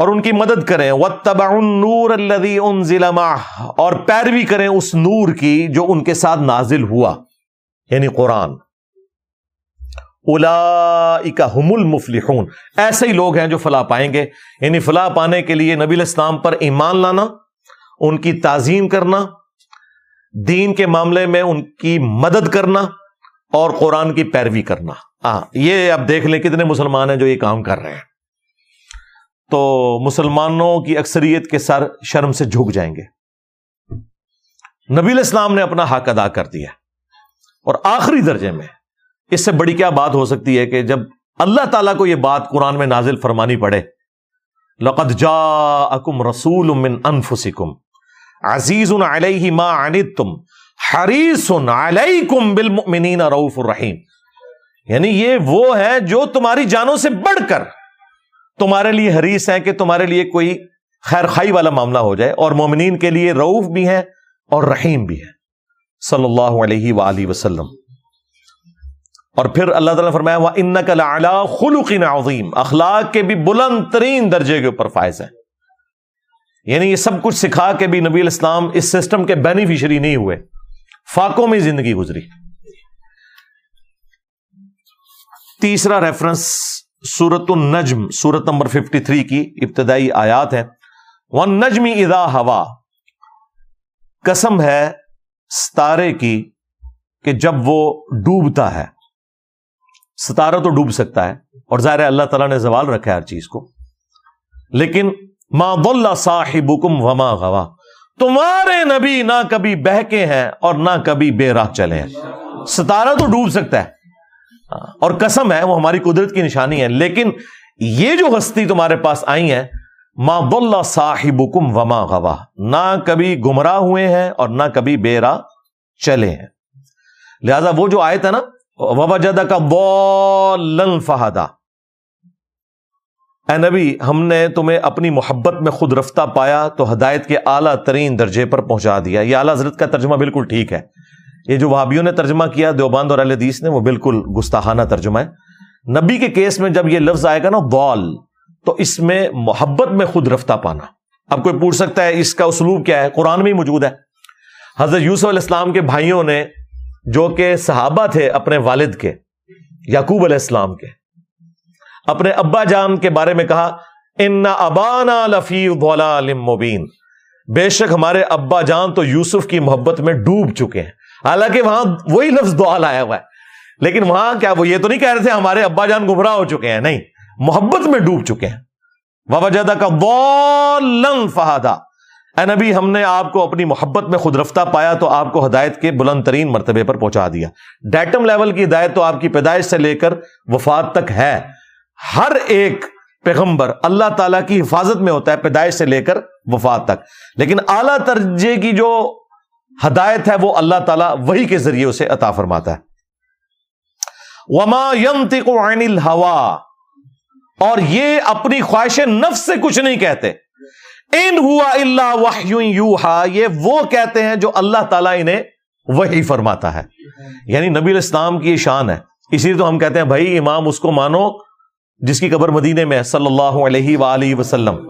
اور ان کی مدد کریں. وَاتَّبَعُوا النُّورَ الَّذِي أُنزِلَ مَعَهُ, اور پیروی کریں اس نور کی جو ان کے ساتھ نازل ہوا یعنی قرآن. اولئک هم المفلحون, ایسے ہی لوگ ہیں جو فلاح پائیں گے. یعنی فلاح پانے کے لیے نبی علیہ السلام پر ایمان لانا, ان کی تعظیم کرنا, دین کے معاملے میں ان کی مدد کرنا, اور قرآن کی پیروی کرنا. یہ اب دیکھ لیں کتنے مسلمان ہیں جو یہ کام کر رہے ہیں, تو مسلمانوں کی اکثریت کے سر شرم سے جھک جائیں گے. نبی علیہ السلام نے اپنا حق ادا کر دیا. اور آخری درجے میں اس سے بڑی کیا بات ہو سکتی ہے کہ جب اللہ تعالیٰ کو یہ بات قرآن میں نازل فرمانی پڑے. لَقَدْ جَاءَكُمْ رَسُولٌ مِّنْ أَنفُسِكُمْ عَزِيزٌ عَلَيْهِ مَا عَنِتُّمْ حَرِيصٌ عَلَيْكُمْ بِالْمُؤْمِنِينَ رَءُوفٌ رَحِيمٌ. یعنی یہ وہ ہے جو تمہاری جانوں سے بڑھ کر تمہارے لیے حریص ہیں کہ تمہارے لیے کوئی خیر خائی والا معاملہ ہو جائے, اور مومنین کے لیے رؤوف بھی ہیں اور رحیم بھی ہیں. صلی اللہ علیہ وآلہ وسلم. اور پھر اللہ تعالیٰ نے فرمایا وَإِنَّكَ لَعَلَىٰ خُلُقٍ عَظِيمٍ, اخلاق کے بھی بلند ترین درجے کے اوپر فائز ہیں. یعنی یہ سب کچھ سکھا کے بھی نبی علیہ السلام اس سسٹم کے بینیفیشری نہیں ہوئے, فاقوں میں زندگی گزری. تیسرا ریفرنس سورۃ النجم سورۃ نمبر 53 کی ابتدائی آیات ہے. وَالنَّجْمِ اِذَا ہَوَا، قسم ہے ستارے کی کہ جب وہ ڈوبتا ہے. ستارہ تو ڈوب سکتا ہے اور ظاہر ہے اللہ تعالیٰ نے زوال رکھا ہے ہر چیز کو، لیکن مَا ضَلَّ صَاحِبُكُمْ وَمَا غَوَا، تمہارے نبی نہ کبھی بہکے ہیں اور نہ کبھی بے راہ چلے ہیں. ستارہ تو ڈوب سکتا ہے اور قسم ہے وہ ہماری قدرت کی نشانی ہے، لیکن یہ جو ہستی تمہارے پاس آئی ہیں ما ضل صاحبکم وما غوا، نہ کبھی گمراہ ہوئے ہیں اور نہ کبھی بے راہ چلے ہیں. لہذا وہ جو آیت ہے نا ووجدک ضالا فہدا، اے نبی ہم نے تمہیں اپنی محبت میں خود رفتہ پایا تو ہدایت کے اعلیٰ ترین درجے پر پہنچا دیا. یہ اعلیٰ حضرت کا ترجمہ بالکل ٹھیک ہے، یہ جو وہابیوں نے ترجمہ کیا دیوبند اور اہل حدیث نے وہ بالکل گستاخانہ ترجمہ ہے. نبی کے کیس میں جب یہ لفظ آئے گا نا ضال، تو اس میں محبت میں خود رفتہ پانا. اب کوئی پوچھ سکتا ہے اس کا اسلوب کیا ہے؟ قرآن میں ہی موجود ہے. حضرت یوسف علیہ السلام کے بھائیوں نے جو کہ صحابہ تھے اپنے والد کے یعقوب علیہ السلام کے، اپنے ابا جان کے بارے میں کہا ان ابانا لفی ضلال مبین، بے شک ہمارے ابا جان تو یوسف کی محبت میں ڈوب چکے ہیں. حالانکہ وہاں وہی لفظ ضلال آیا ہوا ہے، لیکن وہاں کیا وہ یہ تو نہیں کہہ رہے تھے ہمارے ابا جان گمراہ ہو چکے ہیں، نہیں، محبت میں ڈوب چکے ہیں. وَوَجَدَكَ ضَالًّا فَہَدَىٰ، اے نبی ہم نے آپ کو اپنی محبت میں خود رفتہ پایا تو آپ کو ہدایت کے بلند ترین مرتبے پر پہنچا دیا. ڈیٹم لیول کی ہدایت تو آپ کی پیدائش سے لے کر وفات تک ہے. ہر ایک پیغمبر اللہ تعالیٰ کی حفاظت میں ہوتا ہے پیدائش سے لے کر وفات تک، لیکن اعلیٰ درجے کی جو ہدایت ہے وہ اللہ تعالیٰ وحی کے ذریعے اسے عطا فرماتا ہے. وَمَا يَنْطِقُ عَنِ الْهَوَىٰ، اور یہ اپنی خواہش نفس سے کچھ نہیں کہتے. اِنْ هُوَ إِلَّا وَحْيٌ يُوحَىٰ، یہ وہ کہتے ہیں جو اللہ تعالیٰ انہیں وحی فرماتا ہے. یعنی نبی علیہ السلام کی یہ شان ہے، اسی لیے تو ہم کہتے ہیں بھائی امام اس کو مانو جس کی قبر مدینے میں ہے صلی اللہ علیہ وآلہ وسلم،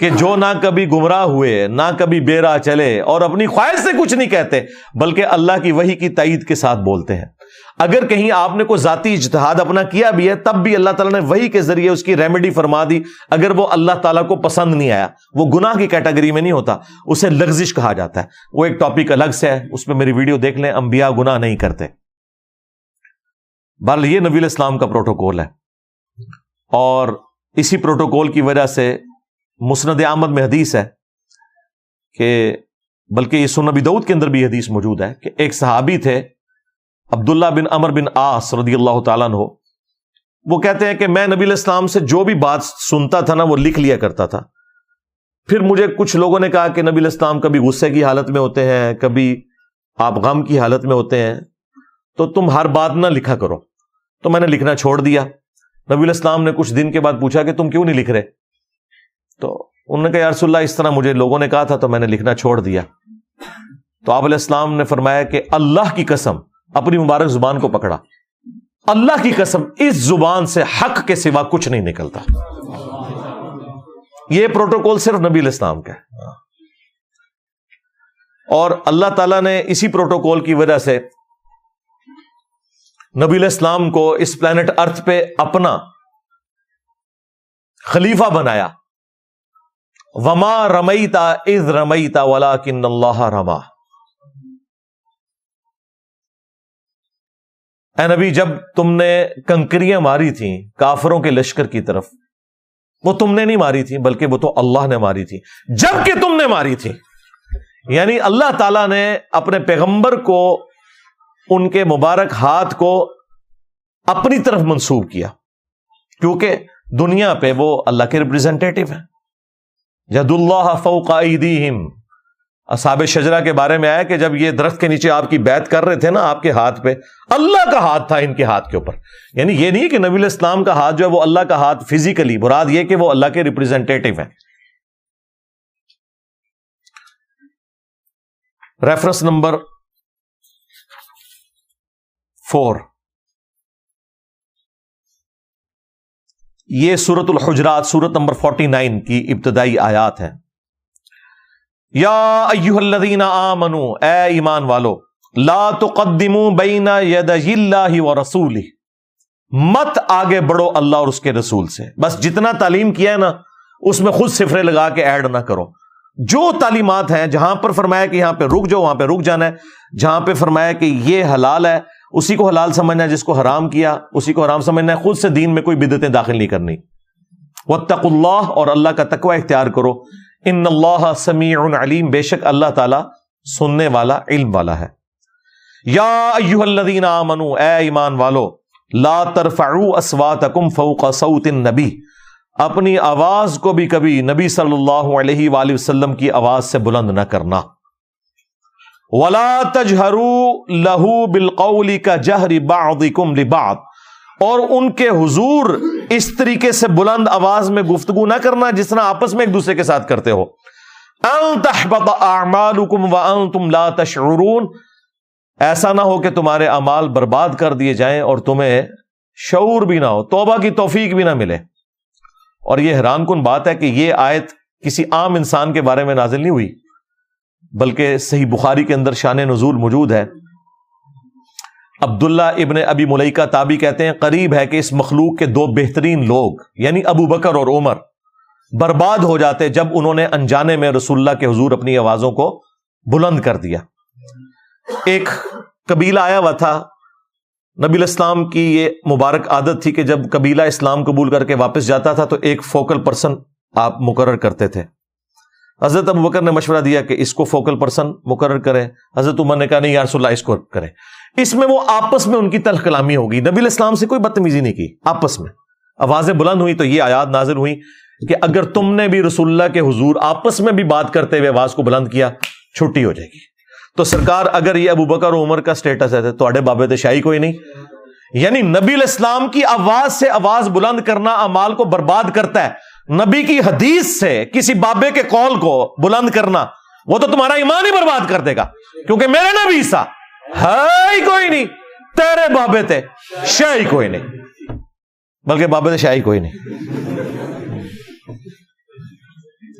کہ جو نہ کبھی گمراہ ہوئے نہ کبھی بے راہ چلے اور اپنی خواہش سے کچھ نہیں کہتے بلکہ اللہ کی وحی کی تائید کے ساتھ بولتے ہیں. اگر کہیں آپ نے کوئی ذاتی اجتہاد اپنا کیا بھی ہے تب بھی اللہ تعالیٰ نے وحی کے ذریعے اس کی ریمیڈی فرما دی. اگر وہ اللہ تعالیٰ کو پسند نہیں آیا، وہ گناہ کی کیٹیگری میں نہیں ہوتا، اسے لغزش کہا جاتا ہے. وہ ایک ٹاپک الگ سے ہے، اس پہ میری ویڈیو دیکھ لیں، انبیاء گناہ نہیں کرتے. بہرحال یہ نبی علیہ السلام کا پروٹوکول ہے اور اسی پروٹوکول کی وجہ سے مسند احمد میں حدیث ہے کہ بلکہ یہ سنن ابی داؤد کے اندر بھی حدیث موجود ہے کہ ایک صحابی تھے عبداللہ بن عمر بن عاص رضی اللہ تعالیٰ عنہ، وہ کہتے ہیں کہ میں نبی علیہ السلام سے جو بھی بات سنتا تھا نا وہ لکھ لیا کرتا تھا. پھر مجھے کچھ لوگوں نے کہا کہ نبی علیہ السلام کبھی غصے کی حالت میں ہوتے ہیں، کبھی آپ غم کی حالت میں ہوتے ہیں، تو تم ہر بات نہ لکھا کرو. تو میں نے لکھنا چھوڑ دیا. نبی علیہ السلام نے کچھ دن کے بعد پوچھا کہ تم کیوں نہیں لکھ رہے؟ تو انہوں نے کہا یا رسول اللہ اس طرح مجھے لوگوں نے کہا تھا تو میں نے لکھنا چھوڑ دیا. تو آپ علیہ السلام نے فرمایا کہ اللہ کی قسم، اپنی مبارک زبان کو پکڑا، اللہ کی قسم اس زبان سے حق کے سوا کچھ نہیں نکلتا. یہ پروٹوکول صرف نبی علیہ السلام کا ہے اور اللہ تعالیٰ نے اسی پروٹوکول کی وجہ سے نبی علیہ السلام کو اس پلانٹ ارتھ پہ اپنا خلیفہ بنایا. وما رمیت اذ رمیت ولکن اللہ رما، اے نبی جب تم نے کنکریاں ماری تھیں کافروں کے لشکر کی طرف، وہ تم نے نہیں ماری تھی بلکہ وہ تو اللہ نے ماری تھی جبکہ تم نے ماری تھی. یعنی اللہ تعالیٰ نے اپنے پیغمبر کو، ان کے مبارک ہاتھ کو اپنی طرف منسوب کیا، کیونکہ دنیا پہ وہ اللہ کے ریپرزینٹیٹو ہیں. ید اللہ فوق ایدیہم، اصحاب شجرہ کے بارے میں آیا کہ جب یہ درخت کے نیچے آپ کی بیعت کر رہے تھے نا، آپ کے ہاتھ پہ اللہ کا ہاتھ تھا ان کے ہاتھ کے اوپر. یعنی یہ نہیں کہ نبی علیہ السلام کا ہاتھ جو ہے وہ اللہ کا ہاتھ فزیکلی، مراد یہ کہ وہ اللہ کے ریپرزینٹیٹو ہیں. ریفرنس نمبر 4، یہ سورۃ الحجرات سورۃ نمبر 49 کی ابتدائی آیات ہیں. یا ایھا الذین آمنوا، اے ایمان والو، لا تقدموا بین یدی اللہ ورسولہ مت آگے بڑھو اللہ اور اس کے رسول سے. بس جتنا تعلیم کیا ہے نا اس میں خود صفرے لگا کے ایڈ نہ کرو. جو تعلیمات ہیں جہاں پر فرمایا کہ یہاں پہ رک جاؤ وہاں پہ رک جانا ہے, جہاں پہ فرمایا کہ یہ حلال ہے اسی کو حلال سمجھنا ہے, جس کو حرام کیا اسی کو حرام سمجھنا ہے. خود سے دین میں کوئی بدعتیں داخل نہیں کرنی. واتقوا اللہ, اور اللہ کا تقوی اختیار کرو. ان اللہ سمیع علیم, بے شک اللہ تعالیٰ سننے والا علم والا ہے. یا ایھا الذین آمنوا, اے ایمان والو, لا ترفعوا اصواتکم فوق صوت النبی, اپنی آواز کو بھی کبھی نبی صلی اللہ علیہ وآلہ وسلم کی آواز سے بلند نہ کرنا. ولا تجہروا لہ بالقول کجہر بعضکم لبعض, اور ان کے حضور اس طریقے سے بلند آواز میں گفتگو نہ کرنا جس طرح آپس میں ایک دوسرے کے ساتھ کرتے ہو. ان تحبط اعمالکم وانتم لا تشعرون, ایسا نہ ہو کہ تمہارے اعمال برباد کر دیے جائیں اور تمہیں شعور بھی نہ ہو, توبہ کی توفیق بھی نہ ملے. اور یہ حیران کن بات ہے کہ یہ آیت کسی عام انسان کے بارے میں نازل نہیں ہوئی, بلکہ صحیح بخاری کے اندر شان نزول موجود ہے. عبداللہ ابن ابی ملیکہ تابعی کہتے ہیں قریب ہے کہ اس مخلوق کے دو بہترین لوگ یعنی ابو بکر اور عمر برباد ہو جاتے جب انہوں نے انجانے میں رسول اللہ کے حضور اپنی آوازوں کو بلند کر دیا. ایک قبیلہ آیا ہوا تھا, نبی علیہ السلام کی یہ مبارک عادت تھی کہ جب قبیلہ اسلام قبول کر کے واپس جاتا تھا تو ایک فوکل پرسن آپ مقرر کرتے تھے. حضرت ابو بکر نے مشورہ دیا کہ اس کو فوکل پرسن مقرر کریں. حضرت عمر نے کہا نہیں یا رسول اللہ اس کو کریں. اس میں وہ آپس میں ان کی تلخ کلامی ہوگی, نبی علیہ السلام سے کوئی بدتمیزی نہیں کی, آپس میں آوازیں بلند ہوئی. تو یہ آیات نازل ہوئی کہ اگر تم نے بھی رسول اللہ کے حضور آپس میں بھی بات کرتے ہوئے آواز کو بلند کیا چھٹی ہو جائے گی. تو سرکار اگر یہ ابو بکر و عمر کا سٹیٹس ہے تو اڑے بابے تشائی کوئی نہیں. یعنی نبی علیہ السلام کی آواز سے آواز بلند کرنا اعمال کو برباد کرتا ہے, نبی کی حدیث سے کسی بابے کے قول کو بلند کرنا وہ تو تمہارا ایمان ہی برباد کر دے گا, کیونکہ میرے نبی سا ہے کوئی نہیں, تیرے بابے تے شاہی کوئی نہیں, بلکہ بابے تے شاہی کوئی نہیں.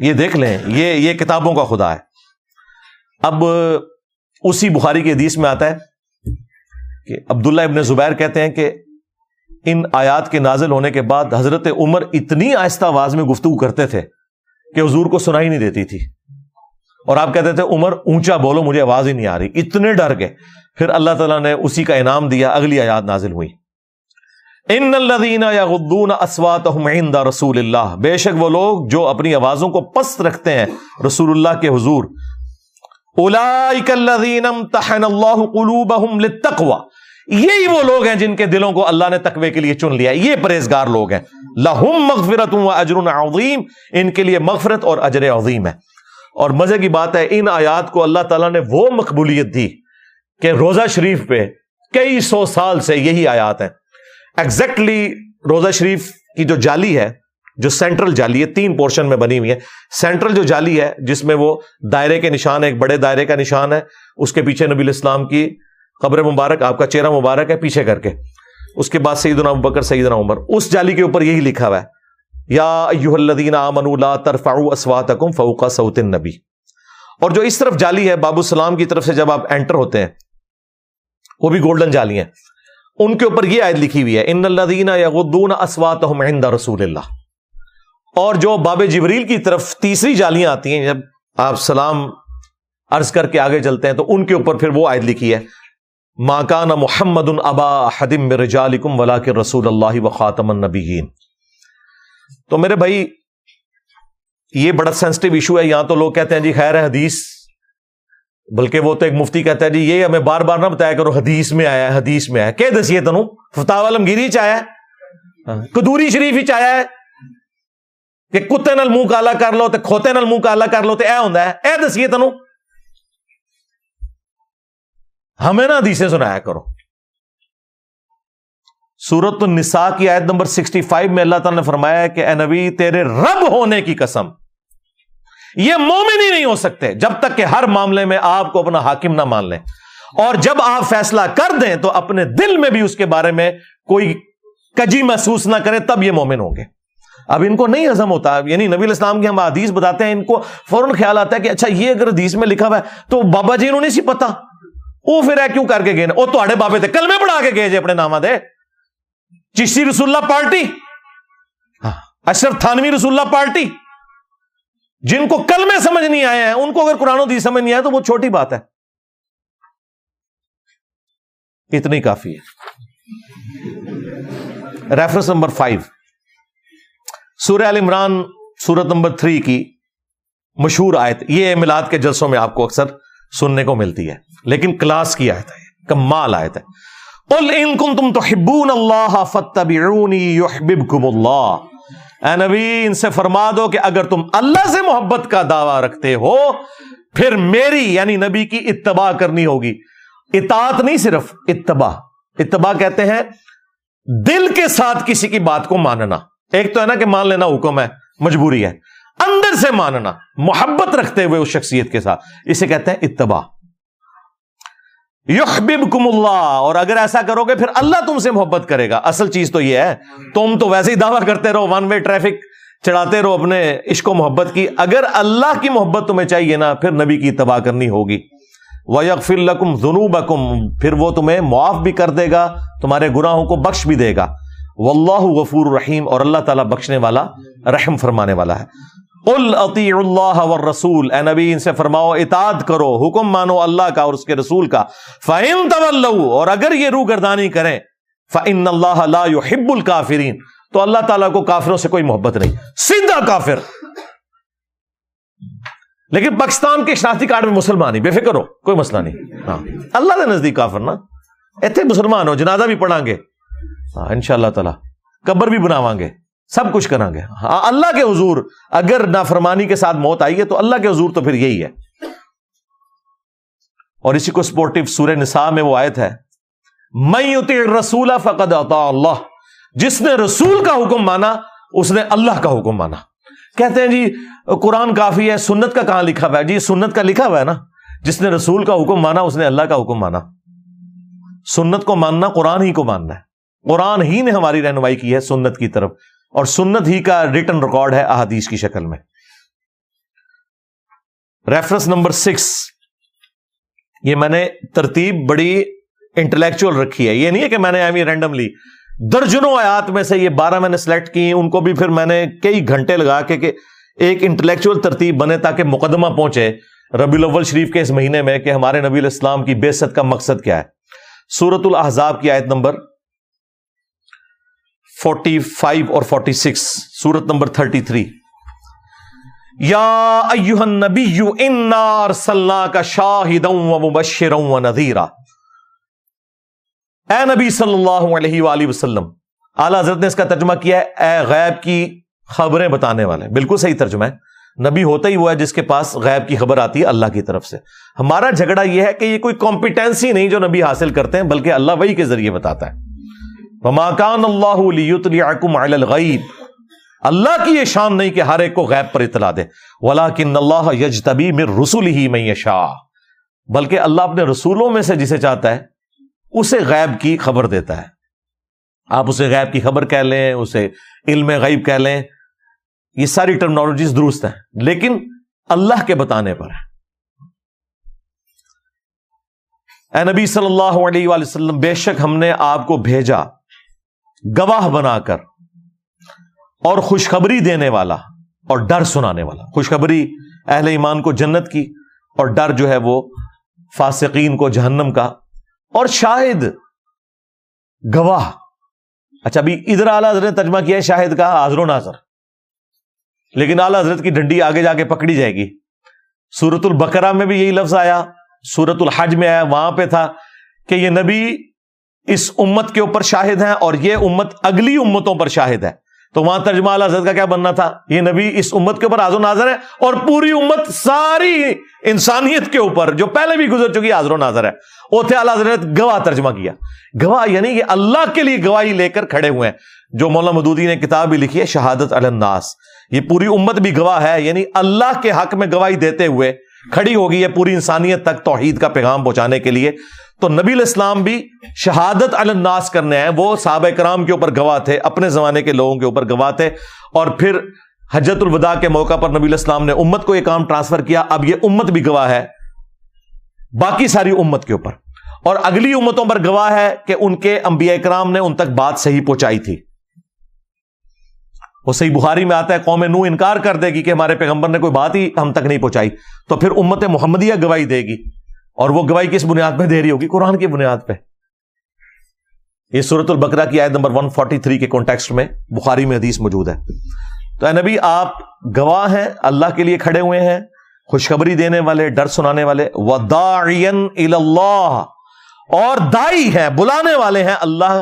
یہ دیکھ لیں, یہ کتابوں کا خدا ہے. اب اسی بخاری کے حدیث میں آتا ہے کہ عبداللہ ابن زبیر کہتے ہیں کہ ان آیات کے نازل ہونے کے بعد حضرت عمر اتنی آہستہ آواز میں گفتگو کرتے تھے کہ حضور کو سنائی نہیں دیتی تھی, اور آپ کہتے تھے عمر اونچا بولو مجھے آواز ہی نہیں آ رہی, اتنے ڈر گئے. پھر اللہ تعالیٰ نے اسی کا انعام دیا, اگلی آیات نازل ہوئی ان الذین یغضون اصواتہم عند رسول اللہ, بے شک وہ لوگ جو اپنی آوازوں کو پست رکھتے ہیں رسول اللہ کے حضور. اولئک الذین امتحن اللہ قلوبہم للتقوی, یہی وہ لوگ ہیں جن کے دلوں کو اللہ نے تقوی کے لیے چن لیا, یہ پرہیزگار لوگ ہیں. لہم مغفرۃ و اجر عظیم, ان کے لیے مغفرت اور اجر عظیم ہے. اور مزے کی بات ہے ان آیات کو اللہ تعالیٰ نے وہ مقبولیت دی کہ روزہ شریف پہ کئی سو سال سے یہی آیات ہیں. ایگزیکٹلی روزہ شریف کی جو جالی ہے, جو سینٹرل جالی ہے, تین پورشن میں بنی ہوئی ہے. سینٹرل جو جالی ہے جس میں وہ دائرے کے نشان ہے, ایک بڑے دائرے کا نشان ہے, اس کے پیچھے نبی علیہ السلام کی قبر مبارک, آپ کا چہرہ مبارک ہے پیچھے کر کے, اس کے بعد سیدنا ابوبکر سیدنا عمر, اس جالی کے اوپر یہی لکھا ہوا ہے یا ایھا الذین آمنوا لا ترفعوا اصواتکم فوق صوت النبی. اور جو اس طرف جالی ہے باب السلام کی طرف سے جب آپ انٹر ہوتے ہیں, وہ بھی گولڈن جالی ہیں, ان کے اوپر یہ آیت لکھی ہوئی ہے ان الذین یغضون اصواتہم عند رسول اللہ. اور جو باب جبریل کی طرف تیسری جالیاں آتی ہیں, جب آپ سلام عرض کر کے آگے چلتے ہیں تو ان کے اوپر پھر وہ آیت لکھی ہے ما کان محمد ابا احد من رجالکم ولکن رسول اللہ وخاتم النبیین. تو میرے بھائی یہ بڑا سینسٹیو ایشو ہے. یہاں تو لوگ کہتے ہیں جی خیر ہے حدیث, بلکہ وہ تو ایک مفتی کہتا ہے جی یہ ہمیں بار بار نہ بتایا کرو حدیث میں آیا ہے حدیث میں آیا. کہ دسیے تنوں فتاوی عالمگیری چایا ہے, قدوری شریف ہی چایا ہے کہ کتے نال منہ کالا کر لو تے کھوتے نال منہ کالا کر لو تے اے ہوندا ہے. اے دسیے تنوں, ہمیں نہ حدیثیں سنایا کرو. سورۃ النساء کی آیت نمبر 65 میں اللہ تعالیٰ نے فرمایا کہ اے نبی تیرے رب ہونے کی قسم یہ مومن ہی نہیں ہو سکتے جب تک کہ ہر معاملے میں آپ کو اپنا حاکم نہ مان لیں, اور جب آپ فیصلہ کر دیں تو اپنے دل میں بھی اس کے بارے میں کوئی کجی محسوس نہ کریں, تب یہ مومن ہوں گے. اب ان کو نہیں ہضم ہوتا, یعنی نبی علیہ السلام کی ہم حدیث بتاتے ہیں ان کو فوراً خیال آتا ہے کہ اچھا یہ اگر حدیث میں لکھا ہوا ہے تو بابا جی انہوں نے سی پتا وہ پھر ہے کیوں کر کے گئے, وہ تہاڈے بابے تے کلمے پڑھا کے گئے جی اپنے نامہ دے, چشتی رسول اللہ پارٹی، اشرف تھانوی رسول اللہ پارٹی، جن کو کلمے سمجھ نہیں آئے ہیں ان کو اگر قرآن و حدیث سمجھ نہیں آئے تو وہ چھوٹی بات ہے، اتنی کافی ہے۔ ریفرنس نمبر 5 سورہ آل عمران سورت نمبر 3 کی مشہور آیت، یہ میلاد کے جلسوں میں آپ کو اکثر سننے کو ملتی ہے، لیکن کلاس کی آیت ہے، کمال آیت ہے۔ قُلْ إِن كُنْتُمْ تُحِبُّونَ اللَّهَ فَاتَّبِعُونِي يُحْبِبْكُمُ اللَّهُ، اے نبی ان سے فرما دو کہ اگر تم اللہ سے محبت کا دعویٰ رکھتے ہو پھر میری یعنی نبی کی اتباع کرنی ہوگی، اطاعت نہیں صرف اتباع۔ اتباع کہتے ہیں دل کے ساتھ کسی کی بات کو ماننا، ایک تو ہے نا کہ مان لینا حکم ہے مجبوری ہے، اندر سے ماننا محبت رکھتے ہوئے اس شخصیت کے ساتھ، اسے کہتے ہیں اتباع۔ یحببکم اللہ، اور اگر ایسا کرو گے پھر اللہ تم سے محبت کرے گا۔ اصل چیز تو یہ ہے، تم تو ویسے ہی دعویٰ کرتے رہو، ون وے ٹریفک چڑھاتے رہو اپنے عشق و محبت کی، اگر اللہ کی محبت تمہیں چاہیے نا پھر نبی کی اتباع کرنی ہوگی۔ وَيَغْفِرْ لَكُمْ ذُنُوبَكُمْ، پھر وہ تمہیں معاف بھی کر دے گا، تمہارے گناہوں کو بخش بھی دے گا۔ وَاللَّهُ غَفُورٌ رَحِيمٌ، اور اللہ تعالیٰ بخشنے والا رحم فرمانے والا ہے۔ قُلْ اطیعوا اللہ والرسول، اے نبی ان سے فرماؤ اطاعت کرو، حکم مانو اللہ کا اور اس کے رسول کا۔ فَإِن تَوَلَّوْا، اور اگر یہ روگردانی کریں، فَإِنَّ اللَّهَ لَا يُحِبُّ الْكَافِرِينَ، تو اللہ تعالیٰ کو کافروں سے کوئی محبت نہیں، سیدھا کافر۔ لیکن پاکستان کے شناختی کارڈ میں مسلمان ہی، بے فکر ہو کوئی مسئلہ نہیں، ہاں اللہ کے نزدیک کافر نا، اتنے مسلمان ہو، جنازہ بھی پڑھاں گے ان شاء اللہ تعالیٰ، قبر بھی بناواں گے، سب کچھ کریں گے اللہ کے حضور۔ اگر نافرمانی کے ساتھ موت آئی ہے تو اللہ کے حضور تو پھر یہی ہے۔ اور اسی کو سپورٹیو سورہ نساء میں وہ آیت ہے، مَن یُطِعِ الرَّسُولَ فَقَدْ اَطَاعَ اللَّهُ، جس نے رسول کا حکم مانا اس نے اللہ کا حکم مانا۔ کہتے ہیں جی قرآن کافی ہے، سنت کا کہاں لکھا ہوا ہے؟ جی سنت کا لکھا ہوا ہے نا، جس نے رسول کا حکم مانا اس نے اللہ کا حکم مانا۔ سنت کو ماننا قرآن ہی کو ماننا ہے، قرآن ہی نے ہماری رہنمائی کی ہے سنت کی طرف، اور سنت ہی کا ریٹن ریکارڈ ہے احادیث کی شکل میں۔ ریفرنس نمبر 6، یہ میں نے ترتیب بڑی انٹلیکچوئل رکھی ہے، یہ نہیں ہے کہ میں نے ایمی رینڈملی، درجنوں آیات میں سے یہ 12 میں نے سلیکٹ کی، ان کو بھی پھر میں نے کئی گھنٹے لگا کے کہ ایک انٹلیکچوئل ترتیب بنے تاکہ مقدمہ پہنچے ربیع الاول شریف کے اس مہینے میں کہ ہمارے نبی علیہ السلام کی بعثت کا مقصد کیا ہے۔ سورۃ الاحزاب کی آیت نمبر 45 اور 46، سورت نمبر 33، یا ایہا النبی انا ارسلناک شاہدا ومبشرا ونذیرا، اے نبی صلی اللہ علیہ وآلہ وسلم، اعلیٰ حضرت نے اس کا ترجمہ کیا ہے اے غیب کی خبریں بتانے والے، بالکل صحیح ترجمہ ہے، نبی ہوتا ہی وہ ہے جس کے پاس غیب کی خبر آتی ہے اللہ کی طرف سے۔ ہمارا جھگڑا یہ ہے کہ یہ کوئی کمپیٹنسی نہیں جو نبی حاصل کرتے ہیں، بلکہ اللہ وحی کے ذریعے بتاتا ہے۔ وَمَا كَانَ اللَّهُ لِيُطْلِعَكُمْ عَلَى الْغَيْبِ، اللہ کی یہ شان نہیں کہ ہر ایک کو غیب پر اطلاع دے۔ وَلَكِنَّ اللَّهَ يَجْتَبِي مِن رُسُلِهِ مَن يَشَاءُ، بلکہ اللہ اپنے رسولوں میں سے جسے چاہتا ہے اسے غیب کی خبر دیتا ہے۔ آپ اسے غیب کی خبر کہہ لیں، اسے علم غیب کہہ لیں، یہ ساری ٹرمنالوجیز درست ہیں، لیکن اللہ کے بتانے پر ہے۔ اے نبی صلی اللہ علیہ وآلہ وسلم، بے شک ہم نے آپ کو بھیجا گواہ بنا کر اور خوشخبری دینے والا اور ڈر سنانے والا۔ خوشخبری اہل ایمان کو جنت کی، اور ڈر جو ہے وہ فاسقین کو جہنم کا، اور شاہد گواہ۔ اچھا ابھی ادھر اعلیٰ حضرت نے ترجمہ کیا ہے شاہد کا حاضر و ناظر، لیکن اعلیٰ حضرت کی ڈنڈی آگے جا کے پکڑی جائے گی۔ سورۃ البقرہ میں بھی یہی لفظ آیا، سورۃ الحج میں آیا، وہاں پہ تھا کہ یہ نبی اس امت کے اوپر شاہد ہیں اور یہ امت اگلی امتوں پر شاہد ہے، تو وہاں ترجمہ اعلیٰ حضرت کا کیا بننا تھا؟ یہ نبی اس امت کے اوپر حاضر و ناظر ہے اور پوری امت ساری انسانیت کے اوپر جو پہلے بھی گزر چکی حاضر و ناظر ہے۔ اوتھے اعلیٰ حضرت گواہ ترجمہ کیا، گواہ یعنی یہ اللہ کے لیے گواہی لے کر کھڑے ہوئے ہیں، جو مولانا مودودی نے کتاب بھی لکھی ہے شہادت علی الناس، یہ پوری امت بھی گواہ ہے، یعنی اللہ کے حق میں گواہی دیتے ہوئے کھڑی ہوگی ہے پوری انسانیت تک توحید کا پیغام پہنچانے کے لیے۔ تو نبی علیہ السلام بھی شہادت علی الناس کرنے ہیں، وہ صحابہ کرام کے اوپر گواہ تھے، اپنے زمانے کے لوگوں کے اوپر گواہ تھے، اور پھر حجت الوداع کے موقع پر نبی علیہ السلام نے امت کو یہ کام ٹرانسفر کیا، اب یہ امت بھی گواہ ہے باقی ساری امت کے اوپر۔ اور اگلی امتوں پر گواہ ہے کہ ان کے انبیاء اکرام نے ان تک بات صحیح پہنچائی تھی. وہ صحیح بخاری میں آتا ہے قوم نو انکار کر دے گی کہ ہمارے پیغمبر نے کوئی بات ہی ہم تک نہیں پہنچائی, تو پھر امت محمدیہ گواہی دے گی, اور وہ گواہی کس بنیاد پہ دے رہی ہوگی؟ قرآن کی بنیاد پہ. یہ سورۃ البقرہ کی آیت نمبر 143 کے کانٹیکسٹ میں بخاری میں حدیث موجود ہے. تو اے نبی آپ گواہ ہیں, اللہ کے لیے کھڑے ہوئے ہیں, خوشخبری دینے والے, ڈر سنانے والے, وَدَاعِيًا إِلَى اللَّهِ, اور دائی ہیں, بلانے والے ہیں اللہ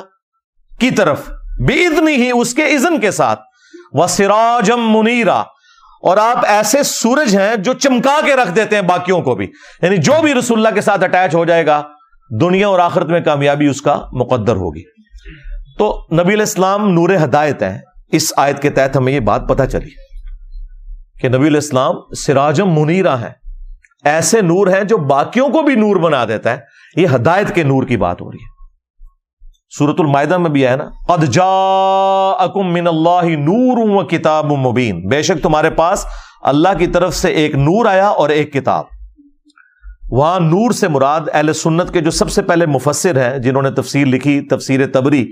کی طرف, بِإِذْنِهِ, اس کے اذن کے ساتھ, وَسِرَاجًا مُنِيرًا, اور آپ ایسے سورج ہیں جو چمکا کے رکھ دیتے ہیں باقیوں کو بھی. یعنی جو بھی رسول اللہ کے ساتھ اٹیچ ہو جائے گا دنیا اور آخرت میں کامیابی اس کا مقدر ہوگی. تو نبی علیہ السلام نور ہدایت ہیں. اس آیت کے تحت ہمیں یہ بات پتہ چلی کہ نبی علیہ السلام سراجم منیرہ ہیں, ایسے نور ہیں جو باقیوں کو بھی نور بنا دیتا ہے. یہ ہدایت کے نور کی بات ہو رہی ہے. سورۃ المائدہ میں بھی ہے نا, قد جاءکم من اللہ نور و کتاب مبین, بے شک تمہارے پاس اللہ کی طرف سے ایک نور آیا اور ایک کتاب. وہاں نور سے مراد اہل سنت کے جو سب سے پہلے مفسر ہیں جنہوں نے تفسیر لکھی, تفسیر تبری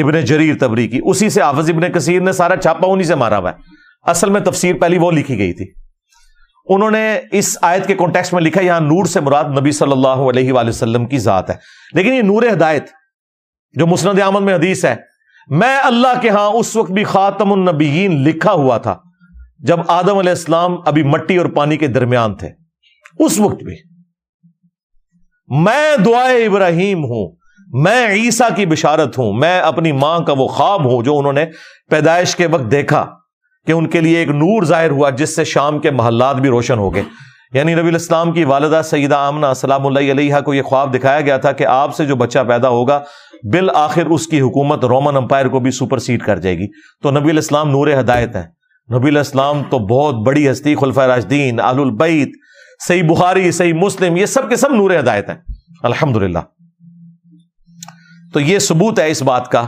ابن جریر تبری کی, اسی سے حافظ ابن کثیر نے سارا چھاپا انہی سے مارا ہوا ہے. اصل میں تفسیر پہلی وہ لکھی گئی تھی. انہوں نے اس آیت کے کانٹیکسٹ میں لکھا یہاں نور سے مراد نبی صلی اللہ علیہ وآلہ وسلم کی ذات ہے, لیکن یہ نور ہدایت جو مسند احمد میں حدیث ہے, میں اللہ کے ہاں اس وقت بھی خاتم النبیین لکھا ہوا تھا جب آدم علیہ السلام ابھی مٹی اور پانی کے درمیان تھے, اس وقت بھی میں دعائے ابراہیم ہوں, میں عیسیٰ کی بشارت ہوں, میں اپنی ماں کا وہ خواب ہوں جو انہوں نے پیدائش کے وقت دیکھا کہ ان کے لیے ایک نور ظاہر ہوا جس سے شام کے محلات بھی روشن ہو گئے. یعنی نبی علیہ السلام کی والدہ سیدہ آمنہ سلام اللہ علیہا کو یہ خواب دکھایا گیا تھا کہ آپ سے جو بچہ پیدا ہوگا بالآخر اس کی حکومت رومن امپائر کو بھی سپرسیڈ کر جائے گی. تو نبی علیہ السلام نور ہدایت ہیں. نبی علیہ السلام تو بہت بڑی ہستی, خلفائے راشدین, اہل البیت, صحیح بخاری, صحیح مسلم, یہ سب کے سب نور ہدایت ہیں الحمدللہ. تو یہ ثبوت ہے اس بات کا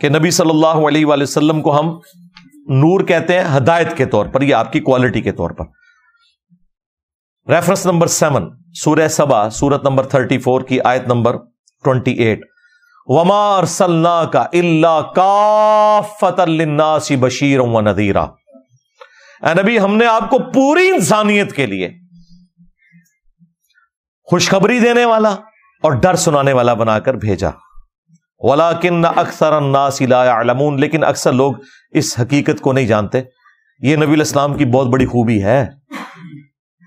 کہ نبی صلی اللہ علیہ وآلہ وسلم کو ہم نور کہتے ہیں ہدایت کے طور پر, یہ آپ کی کوالٹی کے طور پر. ریفرنس نمبر 7 سورہ سبا سورت نمبر 34 کی آیت نمبر 28, وما ارسلناک الا کافۃ للناس بشیرا ونذیرا, اے نبی ہم نے آپ کو پوری انسانیت کے لیے خوشخبری دینے والا اور ڈر سنانے والا بنا کر بھیجا. وَلَكِنَّ أَكْثَرَ النَّاسِ لَا يَعْلَمُونَ, لیکن اکثر لوگ اس حقیقت کو نہیں جانتے. یہ نبی علیہ السلام کی بہت بڑی خوبی ہے.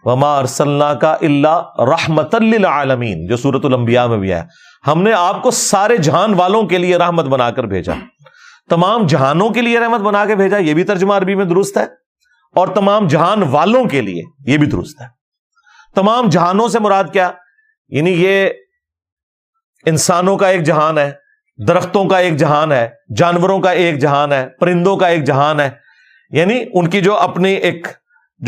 وَمَا أَرْسَلْنَاكَ إِلَّا رَحْمَةً لِّلْعَالَمِينَ, جو سورۃ الانبیاء میں بھی ہے, ہم نے آپ کو سارے جہان والوں کے لیے رحمت بنا کر بھیجا. تمام جہانوں کے لیے رحمت بنا کے بھیجا, یہ بھی ترجمہ عربی میں درست ہے, اور تمام جہان والوں کے لیے یہ بھی درست ہے. تمام جہانوں سے مراد کیا؟ یعنی یہ انسانوں کا ایک جہان ہے, درختوں کا ایک جہان ہے, جانوروں کا ایک جہان ہے, پرندوں کا ایک جہان ہے. یعنی ان کی جو اپنی ایک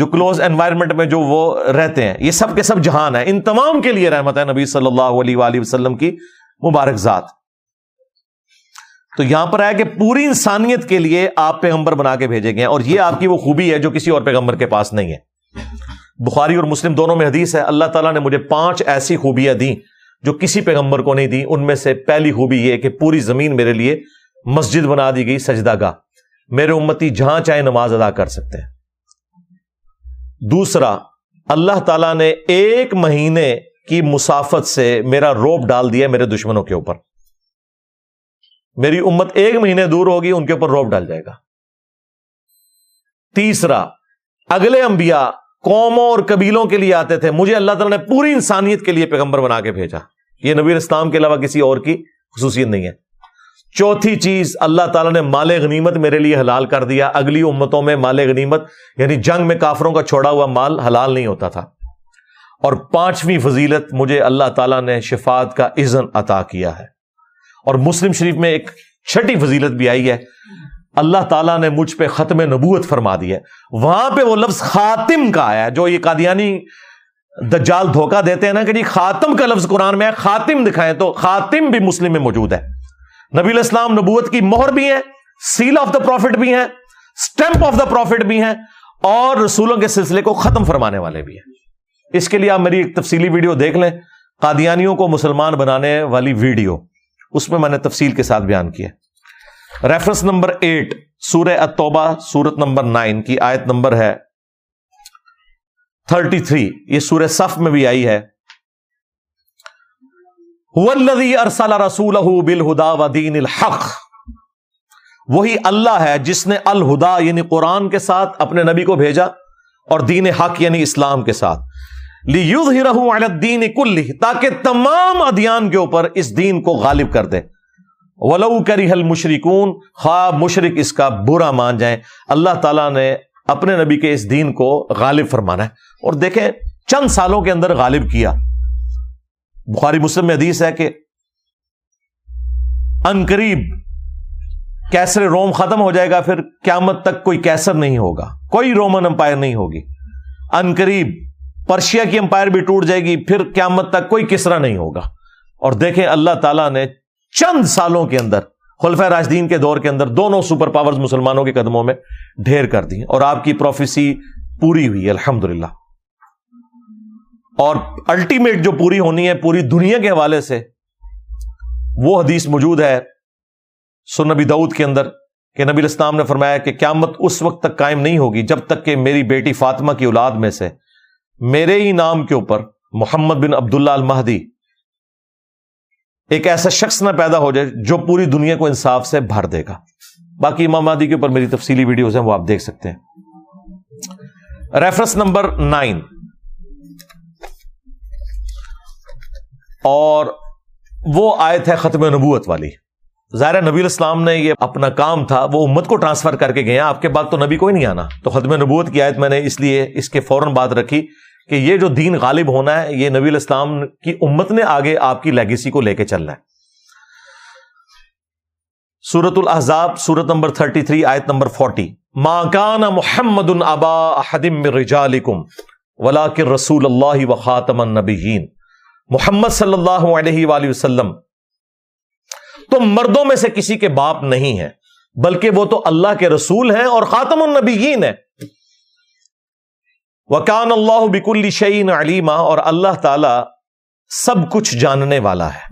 جو کلوز انوائرمنٹ میں جو وہ رہتے ہیں, یہ سب کے سب جہان ہے. ان تمام کے لیے رحمت ہے نبی صلی اللہ علیہ وآلہ وسلم کی مبارک ذات. تو یہاں پر آیا کہ پوری انسانیت کے لیے آپ پیغمبر بنا کے بھیجے گئے ہیں, اور یہ آپ کی وہ خوبی ہے جو کسی اور پیغمبر کے پاس نہیں ہے. بخاری اور مسلم دونوں میں حدیث ہے, اللہ تعالیٰ نے مجھے 5 ایسی خوبیاں دیں جو کسی پیغمبر کو نہیں دی. ان میں سے پہلی خوبی یہ کہ پوری زمین میرے لیے مسجد بنا دی گئی, سجدہ گاہ, میرے امتی جہاں چاہے نماز ادا کر سکتے ہیں. دوسرا, اللہ تعالیٰ نے 1 مہینے کی مسافت سے میرا روپ ڈال دیا میرے دشمنوں کے اوپر. میری امت 1 مہینے دور ہوگی, ان کے اوپر روپ ڈال جائے گا. تیسرا, اگلے انبیاء قوموں اور قبیلوں کے لیے آتے تھے, مجھے اللہ تعالیٰ نے پوری انسانیت کے لیے پیغمبر بنا کے بھیجا. یہ نبی اسلام کے علاوہ کسی اور کی خصوصیت نہیں ہے. چوتھی چیز, اللہ تعالیٰ نے مال غنیمت میرے لیے حلال کر دیا. اگلی امتوں میں مال غنیمت یعنی جنگ میں کافروں کا چھوڑا ہوا مال حلال نہیں ہوتا تھا. اور 5ویں فضیلت, مجھے اللہ تعالیٰ نے شفاعت کا اذن عطا کیا ہے. اور مسلم شریف میں ایک 6ٹی فضیلت بھی آئی ہے, اللہ تعالیٰ نے مجھ پہ ختم نبوت فرما دی ہے. وہاں پہ وہ لفظ خاتم کا آیا ہے, جو یہ قادیانی دجال دھوکہ دیتے ہیں نا کہ جی خاتم کا لفظ قرآن میں ہے, خاتم دکھائیں, تو خاتم بھی مسلم میں موجود ہے. نبی علیہ السلام نبوت کی مہر بھی ہیں, سیل آف دا پروفٹ بھی ہیں, سٹیمپ آف دا پروفٹ بھی ہیں, اور رسولوں کے سلسلے کو ختم فرمانے والے بھی ہیں. اس کے لیے آپ میری ایک تفصیلی ویڈیو دیکھ لیں, قادیانیوں کو مسلمان بنانے والی ویڈیو, اس میں نے تفصیل کے ساتھ بیان کیا. ریفرنس نمبر 8 سورہ التوبہ سورت نمبر 9 کی آیت نمبر ہے 33. یہ سورہ صف میں بھی آئی ہے. وَالَّذِي أَرْسَلَ رَسُولَهُ بِالْهُدَى وَدِينِ الْحَقِّ, وہی اللہ ہے جس نے الہدا یعنی قرآن کے ساتھ اپنے نبی کو بھیجا اور دین حق یعنی اسلام کے ساتھ. لِيُظْهِرَهُ عَلَى الدِّينِ كُلِّهِ, تاکہ تمام ادیان کے اوپر اس دین کو غالب کر دے. وَلَوْ كَرِهَ الْمُشْرِكُونَ, خواہ مشرک اس کا برا مان جائیں, اللہ تعالیٰ نے اپنے نبی کے اس دین کو غالب فرمانا ہے. اور دیکھیں چند سالوں کے اندر غالب کیا. بخاری مسلم میں حدیث ہے کہ عنقریب کیسر روم ختم ہو جائے گا, پھر قیامت تک کوئی کیسر نہیں ہوگا, کوئی رومن امپائر نہیں ہوگی. عنقریب پرشیا کی امپائر بھی ٹوٹ جائے گی, پھر قیامت تک کوئی کسرا نہیں ہوگا. اور دیکھیں اللہ تعالیٰ نے چند سالوں کے اندر خلفۂ راشدین کے دور کے اندر دونوں سپر پاورز مسلمانوں کے قدموں میں ڈھیر کر دی, اور آپ کی پروفیسی پوری ہوئی الحمدللہ. اور الٹیمیٹ جو پوری ہونی ہے پوری دنیا کے حوالے سے, وہ حدیث موجود ہے سنن ابی داؤد کے اندر کہ نبی علیہ السلام نے فرمایا کہ قیامت اس وقت تک قائم نہیں ہوگی جب تک کہ میری بیٹی فاطمہ کی اولاد میں سے میرے ہی نام کے اوپر محمد بن عبداللہ المہدی ایک ایسا شخص نہ پیدا ہو جائے جو پوری دنیا کو انصاف سے بھر دے گا. باقی امام مہدی کے اوپر میری تفصیلی ویڈیوز ہیں, وہ آپ دیکھ سکتے ہیں. ریفرنس نمبر 9 اور وہ آیت ہے ختم نبوت والی. ظاہر نبی علیہ السلام نے یہ اپنا کام تھا, وہ امت کو ٹرانسفر کر کے گئے ہیں, آپ کے بعد تو نبی کوئی نہیں آنا. تو ختم نبوت کی آیت میں نے اس لیے اس کے فوراً بعد رکھی کہ یہ جو دین غالب ہونا ہے یہ نبی علیہ السلام کی امت نے آگے آپ کی لیگیسی کو لے کے چلنا ہے. سورت الاحزاب سورت نمبر 33 آیت نمبر 40. ما کان محمد ابا احد من رجالکم ولکن رسول اللہ وخاتم النبیین, محمد صلی اللہ علیہ وآلہ وسلم تم مردوں میں سے کسی کے باپ نہیں ہیں بلکہ وہ تو اللہ کے رسول ہیں اور خاتم النبیین ہیں. وَكَانَ اللَّهُ بِكُلِّ شَيْءٍ عَلِيمًا, اور اللہ تعالی سب کچھ جاننے والا ہے.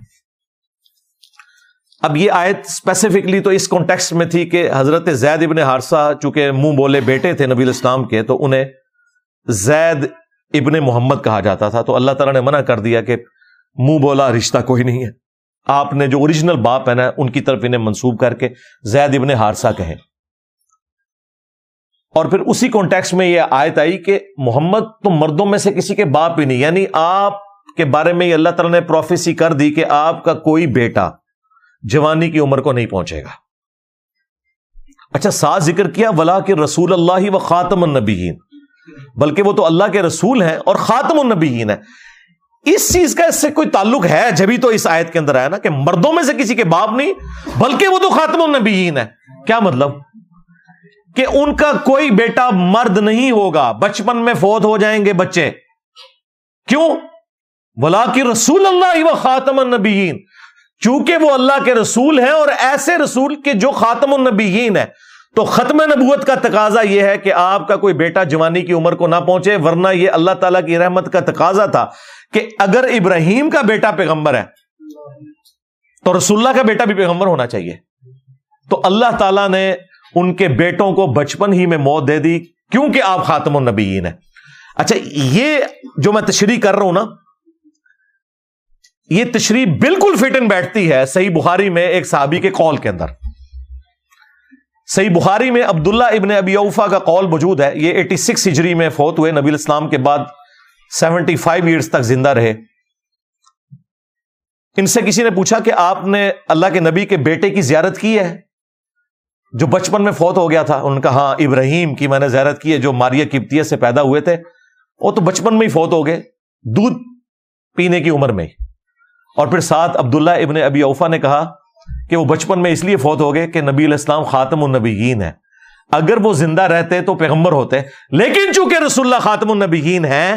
اب یہ آیت اسپیسیفکلی تو اس کانٹیکسٹ میں تھی کہ حضرت زید ابن حارثہ چونکہ منہ بولے بیٹے تھے نبی علیہ السلام کے, تو انہیں زید ابن محمد کہا جاتا تھا. تو اللہ تعالیٰ نے منع کر دیا کہ منہ بولا رشتہ کوئی نہیں ہے. آپ نے جو اوریجنل باپ ہے نا ان کی طرف انہیں منسوب کر کے زید ابن حارثہ کہیں. اور پھر اسی کانٹیکسٹ میں یہ آیت آئی کہ محمد تم مردوں میں سے کسی کے باپ ہی نہیں, یعنی آپ کے بارے میں یہ اللہ تعالیٰ نے پروفیسی کر دی کہ آپ کا کوئی بیٹا جوانی کی عمر کو نہیں پہنچے گا. اچھا ساتھ ذکر کیا ولا کہ رسول اللہ و خاتم النبیین, بلکہ وہ تو اللہ کے رسول ہیں اور خاتم النبیین ہیں. اس چیز کا اس سے کوئی تعلق ہے جبھی تو اس آیت کے اندر آیا نا کہ مردوں میں سے کسی کے باپ نہیں بلکہ وہ تو خاتم النبیین ہیں. کیا مطلب کہ ان کا کوئی بیٹا مرد نہیں ہوگا, بچپن میں فوت ہو جائیں گے بچے. کیوں؟ ولاکن رسول اللہ و خاتم النبیین, چونکہ وہ اللہ کے رسول ہیں اور ایسے رسول کے جو خاتم النبیین ہیں. تو ختم نبوت کا تقاضا یہ ہے کہ آپ کا کوئی بیٹا جوانی کی عمر کو نہ پہنچے, ورنہ یہ اللہ تعالیٰ کی رحمت کا تقاضا تھا کہ اگر ابراہیم کا بیٹا پیغمبر ہے تو رسول اللہ کا بیٹا بھی پیغمبر ہونا چاہیے. تو اللہ تعالیٰ نے ان کے بیٹوں کو بچپن ہی میں موت دے دی کیونکہ آپ خاتم النبیین ہیں. اچھا یہ جو میں تشریح کر رہا ہوں نا, یہ تشریح بالکل فٹ ان بیٹھتی ہے صحیح بخاری میں ایک صحابی کے قول کے اندر. صحیح بخاری میں عبداللہ ابن ابی اوفا کا قول موجود ہے. یہ 86 ہجری میں فوت ہوئے, نبی علیہ السلام کے بعد 75 ایئرز تک زندہ رہے. ان سے کسی نے پوچھا کہ آپ نے اللہ کے نبی کے بیٹے کی زیارت کی ہے جو بچپن میں فوت ہو گیا تھا؟ ان کا ہاں, ابراہیم کی میں نے زیارت کی ہے جو ماریہ قبطیہ سے پیدا ہوئے تھے, وہ تو بچپن میں ہی فوت ہو گئے دودھ پینے کی عمر میں. اور پھر ساتھ عبداللہ ابن ابی اوفا نے کہا کہ وہ بچپن میں اس لیے فوت ہو گئے کہ نبی علیہ السلام خاتم النبیین ہیں, اگر وہ زندہ رہتے تو پیغمبر ہوتے, لیکن چونکہ رسول اللہ خاتم النبیین ہیں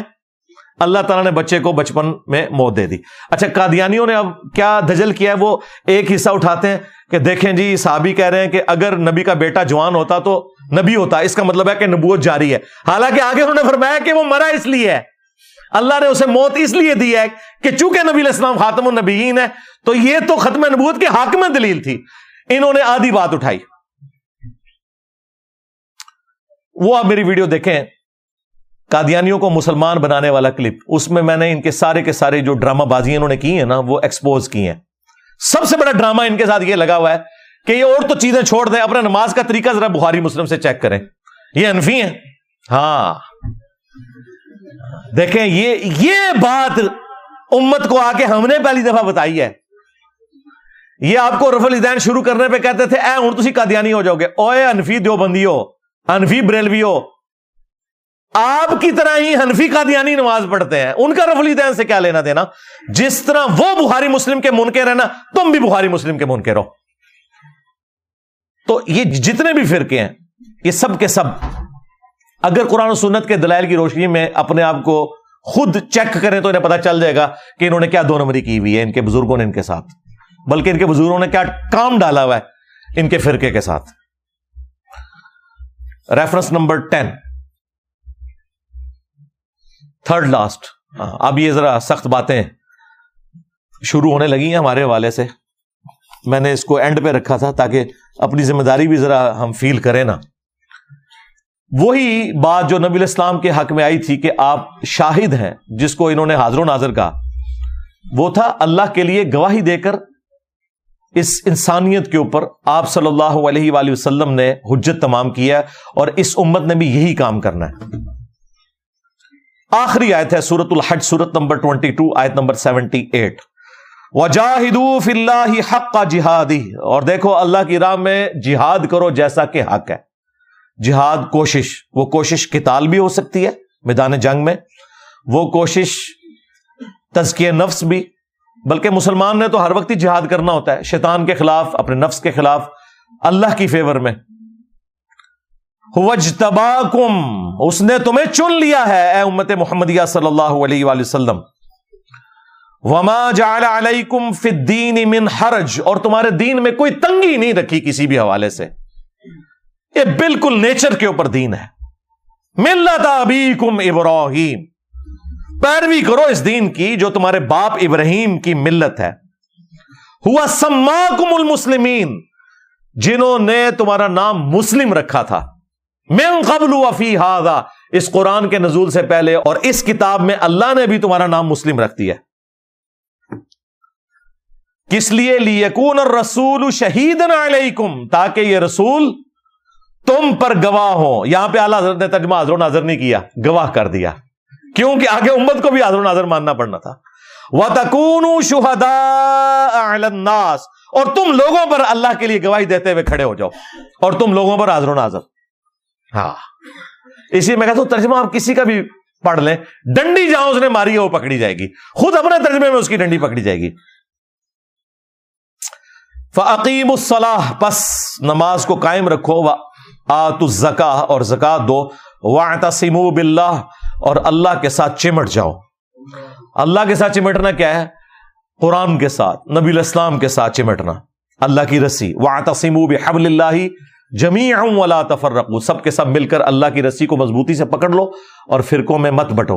اللہ تعالیٰ نے بچے کو بچپن میں موت دے دی. اچھا قادیانیوں نے اب کیا دجل کیا ہے, وہ ایک حصہ اٹھاتے ہیں کہ دیکھیں جی صحابی کہہ رہے ہیں کہ اگر نبی کا بیٹا جوان ہوتا تو نبی ہوتا, اس کا مطلب ہے کہ نبوت جاری ہے. حالانکہ آگے انہوں نے فرمایا کہ وہ مرا اس لیے ہے, اللہ نے اسے موت اس لیے دی ہے کہ چونکہ نبی علیہ السلام خاتم النبیین ہے تو یہ تو ختم نبوت کے حق میں دلیل تھی، انہوں نے آدھی بات اٹھائی۔ وہ آپ میری ویڈیو دیکھیں، قادیانیوں کو مسلمان بنانے والا کلپ، اس میں میں نے ان کے سارے جو ڈرامہ بازی انہوں نے کی ہیں نا وہ ایکسپوز کی ہیں۔ سب سے بڑا ڈرامہ ان کے ساتھ یہ لگا ہوا ہے کہ یہ اور تو چیزیں چھوڑ دیں، اپنا نماز کا طریقہ ذرا بخاری مسلم سے چیک کریں، یہ حنفی ہیں۔ ہاں دیکھیں، یہ بات امت کو آ کے ہم نے پہلی دفعہ بتائی ہے۔ یہ آپ کو رفع الیدین شروع کرنے پہ کہتے تھے اے ہوں تسی قادیانی ہو جاؤ گے، اوے حنفی دیوبندی ہو، حنفی بریلوی ہو، آپ کی طرح ہی حنفی قادیانی نماز پڑھتے ہیں، ان کا رفع الیدین سے کیا لینا دینا؟ جس طرح وہ بخاری مسلم کے منکر ہیں نا تم بھی بخاری مسلم کے منکر ہو۔ تو یہ جتنے بھی فرقے ہیں یہ سب کے سب اگر قرآن و سنت کے دلائل کی روشنی میں اپنے آپ کو خود چیک کریں تو انہیں پتا چل جائے گا کہ انہوں نے کیا دو نمبری کی ہوئی ہے ان کے بزرگوں نے ان کے ساتھ، بلکہ ان کے بزرگوں نے کیا کام ڈالا ہوا ہے ان کے فرقے کے ساتھ۔ Reference number 10، third last. اب یہ ذرا سخت باتیں شروع ہونے لگی ہیں ہمارے حوالے سے، میں نے اس کو اینڈ پہ رکھا تھا تاکہ اپنی ذمہ داری بھی ذرا ہم فیل کریں نا۔ وہی بات جو نبی علیہ السلام کے حق میں آئی تھی کہ آپ شاہد ہیں، جس کو انہوں نے حاضر و ناظر کہا، وہ تھا اللہ کے لیے گواہی دے کر اس انسانیت کے اوپر آپ صلی اللہ علیہ وآلہ وسلم نے حجت تمام کیا، اور اس امت نے بھی یہی کام کرنا ہے۔ آخری آیت ہے سورۃ الحج، سورۃ نمبر 22، آیت نمبر 78۔ وَجَاهِدُوا فِي اللَّهِ حَقَّ جِهَادِهِ، اور دیکھو اللہ کی راہ میں جہاد کرو جیسا کہ حق ہے۔ جہاد کوشش، وہ کوشش قتال بھی ہو سکتی ہے میدان جنگ میں، وہ کوشش تزکیہ نفس بھی، بلکہ مسلمان نے تو ہر وقت ہی جہاد کرنا ہوتا ہے، شیطان کے خلاف، اپنے نفس کے خلاف، اللہ کی فیور میں۔ وَاجْتَبَاكُمْ، اس نے تمہیں چن لیا ہے اے امت محمدیہ صلی اللہ علیہ وآلہ وسلم۔ وَمَا جَعَلَ عَلَيْكُمْ فِي الدِّينِ مِنْ حَرَجٍ، اور تمہارے دین میں کوئی تنگی نہیں رکھی کسی بھی حوالے سے، یہ بالکل نیچر کے اوپر دین ہے۔ مِلَّةَ أَبِيكُمْ إِبْرَاهِيمَ، پیروی کرو اس دین کی جو تمہارے باپ ابراہیم کی ملت ہے۔ ہُوَ سَمَّاكُمُ الْمُسْلِمِينَ، جنہوں نے تمہارا نام مسلم رکھا تھا، مِن قَبْلُ وَفِي هَذَا، اس قرآن کے نزول سے پہلے اور اس کتاب میں اللہ نے بھی تمہارا نام مسلم رکھ دیا۔ کس لیے؟ لِيَكُونَ الرَّسُولُ شَهِيدًا عَلَيْكُمْ، تاکہ یہ رسول تم پر گواہ ہو۔ یہاں پہ اعلیٰ حضرت نے ترجمہ حاضر و ناظر نہیں کیا، گواہ کر دیا، کیونکہ آگے امت کو بھی حاضر و ناظر ماننا پڑنا تھا۔ وَتَكُونُوا شُهَدَاءَ عَلَى النَّاسِ، اور تم لوگوں پر اللہ کے لیے گواہی دیتے ہوئے کھڑے ہو جاؤ، اور تم لوگوں پر حاضر و ناظر۔ ہاں اسی میں کہتا ہوں ترجمہ آپ کسی کا بھی پڑھ لیں، ڈنڈی جہاں اس نے ماری ہے وہ پکڑی جائے گی، خود اپنے ترجمے میں اس کی ڈنڈی پکڑی جائے گی۔ فَأَقِيمُوا الصَّلَاةَ، پس نماز کو قائم رکھو، آتوا الزکاۃ، اور زکات دو، واعتصموا باللہ، اور اللہ کے ساتھ چمٹ جاؤ۔ اللہ کے ساتھ چمٹنا کیا ہے؟ قرآن کے ساتھ، نبی علیہ السلام کے ساتھ چمٹنا، اللہ کی رسی۔ واعتصموا بحبل اللہ جمیعا ولا تفرقوا، سب کے سب مل کر اللہ کی رسی کو مضبوطی سے پکڑ لو اور فرقوں میں مت بٹو۔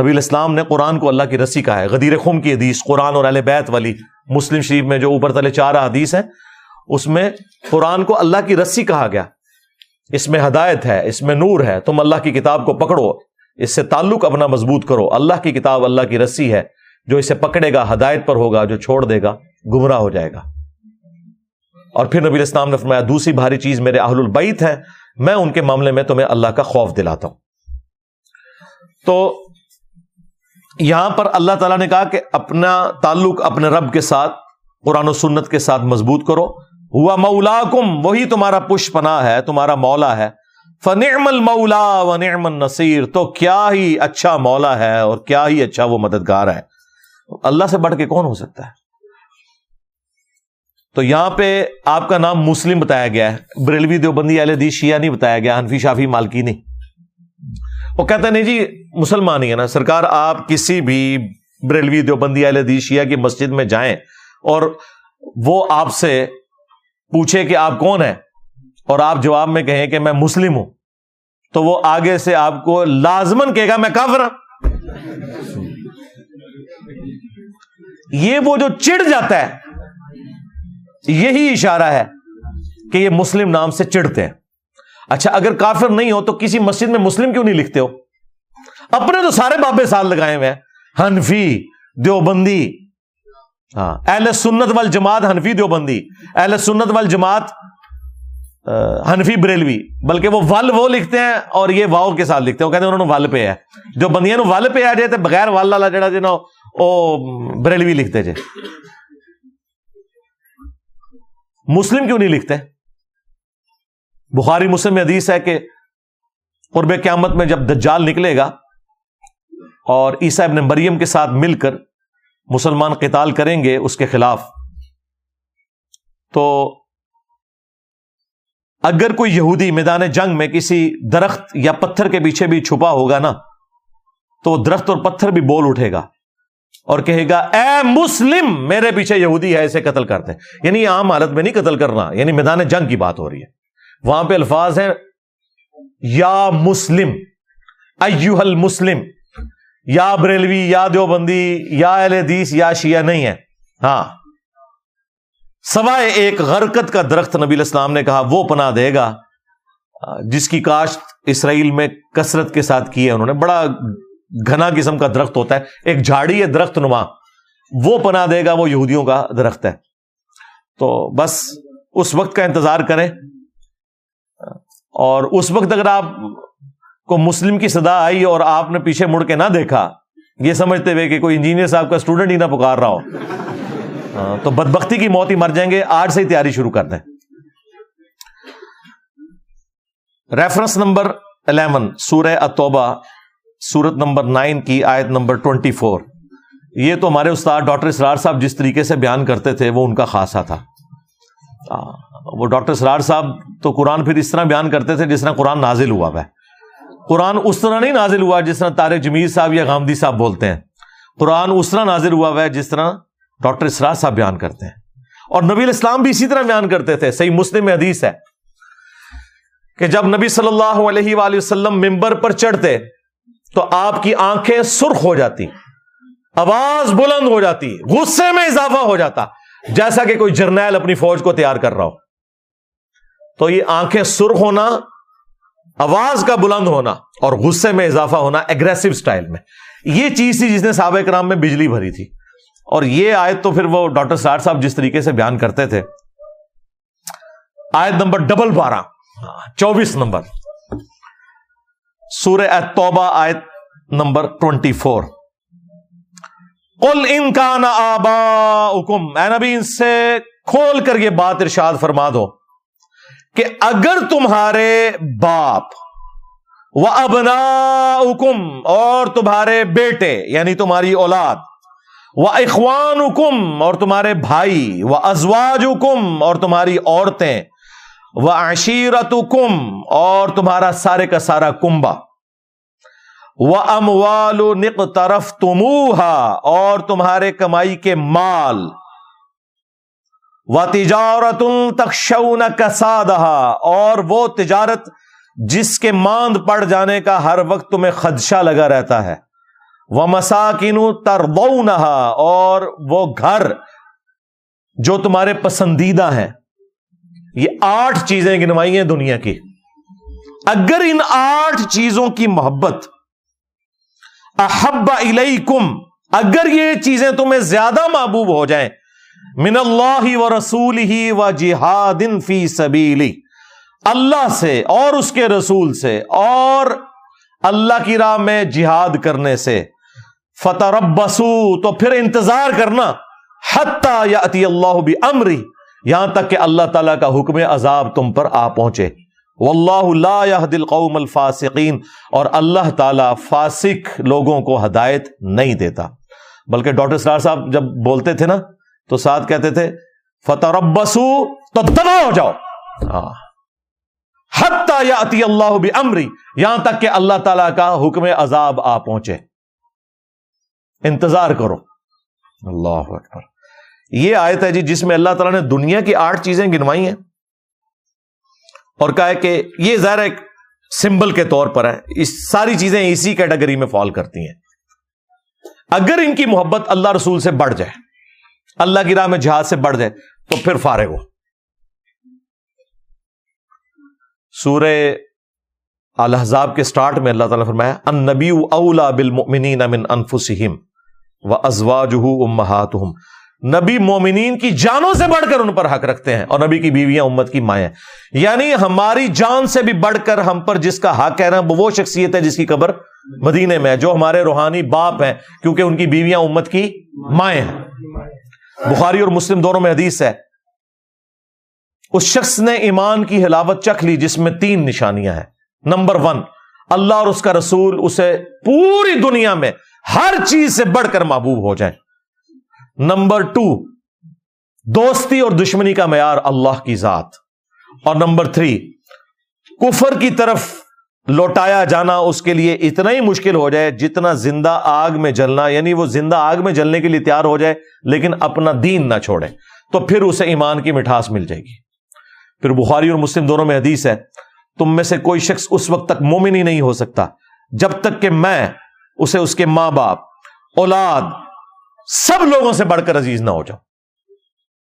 نبی علیہ السلام نے قرآن کو اللہ کی رسی کہا ہے۔ غدیر خم کی حدیث، قرآن اور اہل بیت والی مسلم شریف میں جو اوپر تلے 4 حدیث ہیں، اس میں قرآن کو اللہ کی رسی کہا گیا۔ اس میں ہدایت ہے، اس میں نور ہے، تم اللہ کی کتاب کو پکڑو، اس سے تعلق اپنا مضبوط کرو۔ اللہ کی کتاب اللہ کی رسی ہے، جو اسے پکڑے گا ہدایت پر ہوگا، جو چھوڑ دے گا گمراہ ہو جائے گا۔ اور پھر نبی علیہ السلام نے فرمایا دوسری بھاری چیز میرے اہل البیت ہیں، میں ان کے معاملے میں تمہیں اللہ کا خوف دلاتا ہوں۔ تو یہاں پر اللہ تعالیٰ نے کہا کہ اپنا تعلق اپنے رب کے ساتھ، قرآن و سنت کے ساتھ مضبوط کرو۔ ہوا مولاکم، وہی تمہارا پش پناہ ہے، تمہارا مولا ہے۔ فنعم المولا ونعم النصیر، تو کیا ہی اچھا مولا ہے اور کیا ہی اچھا وہ مددگار ہے۔ اللہ سے بڑھ کے کون ہو سکتا ہے؟ تو یہاں پہ آپ کا نام مسلم بتایا گیا ہے، بریلوی دیوبندی اہل حدیث شیعہ نہیں بتایا گیا، حنفی شافعی مالکی نہیں۔ وہ کہتا ہے نہیں جی مسلمان ہی ہے نا سرکار، آپ کسی بھی بریلوی دیوبندی اہل حدیث شیعہ کی مسجد میں جائیں اور وہ آپ سے پوچھے کہ آپ کون ہیں اور آپ جواب میں کہیں کہ میں مسلم ہوں، تو وہ آگے سے آپ کو لازمن کہے گا میں کافر ہوں۔ یہ وہ جو چڑ جاتا ہے یہی اشارہ ہے کہ یہ مسلم نام سے چڑھتے ہیں. اچھا اگر کافر نہیں ہو تو کسی مسجد میں مسلم کیوں نہیں لکھتے ہو؟ اپنے تو سارے بابے سال لگائے ہوئے ہیں, حنفی دیوبندی, ہاں اہل سنت والجماعت حنفی دیوبندی, اہل سنت والجماعت حنفی بریلوی, بلکہ وہ ول وہ لکھتے ہیں اور یہ واؤ کے ساتھ لکھتے ہیں, وہ کہتے ہیں انہوں نے ول پہ ہے, جو بندیاں نو ول پہ آ جائے تو بغیر ول والا جڑا جی نا وہ بریلوی لکھتے جی. مسلم کیوں نہیں لکھتے؟ بخاری مسلم میں حدیث ہے کہ قرب قیامت میں جب دجال نکلے گا اور عیسیٰ ابن مریم کے ساتھ مل کر مسلمان قتال کریں گے اس کے خلاف, تو اگر کوئی یہودی میدان جنگ میں کسی درخت یا پتھر کے پیچھے بھی چھپا ہوگا نا تو درخت اور پتھر بھی بول اٹھے گا اور کہے گا اے مسلم میرے پیچھے یہودی ہے اسے قتل کرتے ہیں. یعنی عام حالت میں نہیں قتل کرنا, یعنی میدان جنگ کی بات ہو رہی ہے. وہاں پہ الفاظ ہیں یا مسلم, ایوہ المسلم, یا بریلوی یا دیوبندی یا اہل حدیث یا شیعہ نہیں ہے. ہاں سوائے ایک غرقد کا درخت نبی علیہ السلام نے کہا وہ پناہ دے گا جس کی کاشت اسرائیل میں کثرت کے ساتھ کی ہے انہوں نے, بڑا گھنا قسم کا درخت ہوتا ہے, ایک جھاڑی ہے درخت نما, وہ پناہ دے گا, وہ یہودیوں کا درخت ہے. تو بس اس وقت کا انتظار کریں, اور اس وقت اگر آپ کو مسلم کی صدا آئی اور آپ نے پیچھے مڑ کے نہ دیکھا یہ سمجھتے ہوئے کہ کوئی انجینئر صاحب کا اسٹوڈنٹ ہی نہ پکار رہا ہو تو بدبختی کی موت ہی مر جائیں گے. آج سے ہی تیاری شروع کر دیں. ریفرنس نمبر 11 سورہ التوبہ سورت نمبر 9 کی آیت نمبر 24. یہ تو ہمارے استاد ڈاکٹر اسرار صاحب جس طریقے سے بیان کرتے تھے وہ ان کا خاصہ تھا. وہ ڈاکٹر اسرار صاحب تو قرآن پھر اس طرح بیان کرتے تھے جس طرح قرآن نازل ہوا ہے. قرآن اس طرح نہیں نازل ہوا جس طرح طارق جمیل صاحب یا غامدی صاحب بولتے ہیں, قرآن اس طرح نازل ہوا ہے جس طرح ڈاکٹر اسرار صاحب بیان کرتے ہیں, اور نبی علیہ السلام بھی اسی طرح بیان کرتے تھے. صحیح مسلم میں حدیث ہے کہ جب نبی صلی اللہ علیہ وآلہ وسلم منبر پر چڑھتے تو آپ کی آنکھیں سرخ ہو جاتی, آواز بلند ہو جاتی, غصے میں اضافہ ہو جاتا, جیسا کہ کوئی جرنیل اپنی فوج کو تیار کر رہا ہو. تو یہ آنکھیں سرخ ہونا, آواز کا بلند ہونا اور غصے میں اضافہ ہونا اگریسو سٹائل میں, یہ چیز تھی جس نے صحابہ کرام میں بجلی بھری تھی. اور یہ آیت تو پھر وہ ڈاکٹر اسرار صاحب جس طریقے سے بیان کرتے تھے, آیت نمبر 12 24 نمبر سورہ التوبہ آیت نمبر 24. قل ان کان آباؤکم, اے نبی ان سے کھول کر یہ بات ارشاد فرما دو کہ اگر تمہارے باپ و ابناؤکم اور تمہارے بیٹے یعنی تمہاری اولاد, و اخوانکم اور تمہارے بھائی, و ازواجکم اور تمہاری عورتیں, و عشیرتکم اور تمہارا سارے کا سارا کنبہ, و اموال اقترفتموها اور تمہارے کمائی کے مال, و تجارت تخشون کسادها اور وہ تجارت جس کے ماند پڑ جانے کا ہر وقت تمہیں خدشہ لگا رہتا ہے, و مساکن ترضونها اور وہ گھر جو تمہارے پسندیدہ ہیں. یہ 8 چیزیں گنوائی ہیں دنیا کی. اگر ان 8 چیزوں کی محبت احب الیکم, اگر یہ چیزیں تمہیں زیادہ محبوب ہو جائیں, من اللہ ورسولہ وجہاد فی سبیلہ, اللہ سے اور اس کے رسول سے اور اللہ کی راہ میں جہاد کرنے سے, فتربصوا تو پھر انتظار کرنا, حتی یاتی اللہ بامرہ یہاں تک کہ اللہ تعالیٰ کا حکم عذاب تم پر آ پہنچے, واللہ لا یہدی القوم الفاسقین اور اللہ تعالیٰ فاسق لوگوں کو ہدایت نہیں دیتا. بلکہ ڈاکٹر اسرار صاحب جب بولتے تھے نا تو ساتھ کہتے تھے فتربصوا تو تنا ہو جاؤ, حتی یاتی اللہ بامری یہاں تک کہ اللہ تعالیٰ کا حکم عذاب آ پہنچے, انتظار کرو. اللہ اکبر. یہ آیت ہے جی جس میں اللہ تعالیٰ نے دنیا کی 8 چیزیں گنوائی ہیں اور کہا ہے کہ یہ ظاہر ایک سمبل کے طور پر ہے, اس ساری چیزیں اسی کیٹیگری میں فال کرتی ہیں. اگر ان کی محبت اللہ رسول سے بڑھ جائے، اللہ کی راہ میں جہاد سے بڑھ جائے، تو پھر فارغ ہو. سورہ الاحزاب کے سٹارٹ میں اللہ تعالیٰ نے فرمایا النبی اولا بالمؤمنین من انفسہم وازواجہ امہاتہم، نبی مومنین کی جانوں سے بڑھ کر ان پر حق رکھتے ہیں، اور نبی کی بیویاں امت کی مائیں، یعنی ہماری جان سے بھی بڑھ کر ہم پر جس کا حق ہے نا، وہ شخصیت ہے جس کی قبر مدینے میں ہے، جو ہمارے روحانی باپ ہیں، کیونکہ ان کی بیویاں امت کی مائیں ہیں. بخاری اور مسلم دونوں میں حدیث ہے، اس شخص نے ایمان کی حلاوت چکھ لی جس میں 3 نشانیاں ہیں. نمبر 1، اللہ اور اس کا رسول اسے پوری دنیا میں ہر چیز سے بڑھ کر محبوب ہو جائیں. نمبر 2، دوستی اور دشمنی کا معیار اللہ کی ذات. اور نمبر 3، کفر کی طرف لوٹایا جانا اس کے لیے اتنا ہی مشکل ہو جائے جتنا زندہ آگ میں جلنا، یعنی وہ زندہ آگ میں جلنے کے لیے تیار ہو جائے لیکن اپنا دین نہ چھوڑے، تو پھر اسے ایمان کی مٹھاس مل جائے گی. پھر بخاری اور مسلم دونوں میں حدیث ہے، تم میں سے کوئی شخص اس وقت تک مومن ہی نہیں ہو سکتا جب تک کہ میں اسے اس کے ماں باپ، اولاد، سب لوگوں سے بڑھ کر عزیز نہ ہو جاؤ.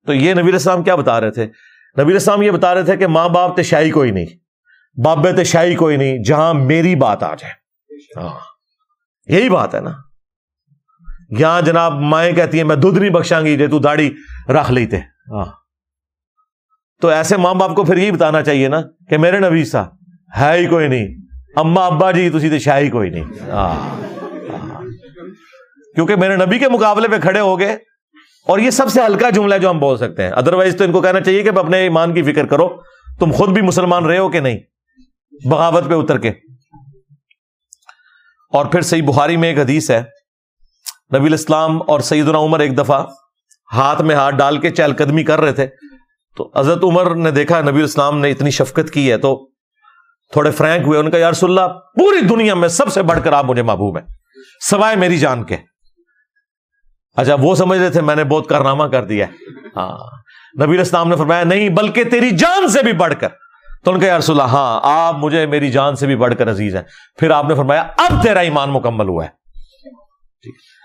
تو یہ نبی علیہ السلام کیا بتا رہے تھے؟ نبی علیہ السلام یہ بتا رہے تھے کہ ماں باپ تشائی کوئی نہیں، بابے تشائی کوئی نہیں، جہاں میری بات آ جائے. ہاں یہی بات ہے نا، یہاں جناب مائیں کہتی ہیں میں دودھ نہیں بخشاں گی جے تو داڑھی رکھ لیتے. ہاں تو ایسے ماں باپ کو پھر یہ بتانا چاہیے نا کہ میرے نبی سا ہے ہی کوئی نہیں، اماں ابا جی تسی تشائی کوئی نہیں. کیونکہ میرے نبی کے مقابلے پہ کھڑے ہو گئے، اور یہ سب سے ہلکا جملہ ہے جو ہم بول سکتے ہیں. ادروائز تو ان کو کہنا چاہیے کہ اپنے ایمان کی فکر کرو، تم خود بھی مسلمان رہے ہو کہ نہیں، بغاوت پہ اتر کے. اور پھر صحیح بخاری میں ایک حدیث ہے، نبی علیہ السلام اور سیدنا عمر ایک دفعہ ہاتھ میں ہاتھ ڈال کے چہل قدمی کر رہے تھے، تو حضرت عمر نے دیکھا نبی علیہ السلام نے اتنی شفقت کی ہے تو تھوڑے فرینک ہوئے. ان کا یا رسول اللہ، پوری دنیا میں سب سے بڑھ کر آپ مجھے محبوب ہیں سوائے میری جان کے. اچھا وہ سمجھ رہے تھے میں نے بہت کارنامہ کر دیا. ہاں نبی علیہ السلام نے فرمایا نہیں، بلکہ تیری جان سے بھی بڑھ کر. تو ان کا یا رسول اللہ، ہاں آپ مجھے میری جان سے بھی بڑھ کر عزیز ہیں. پھر آپ نے فرمایا اب تیرا ایمان مکمل ہوا ہے.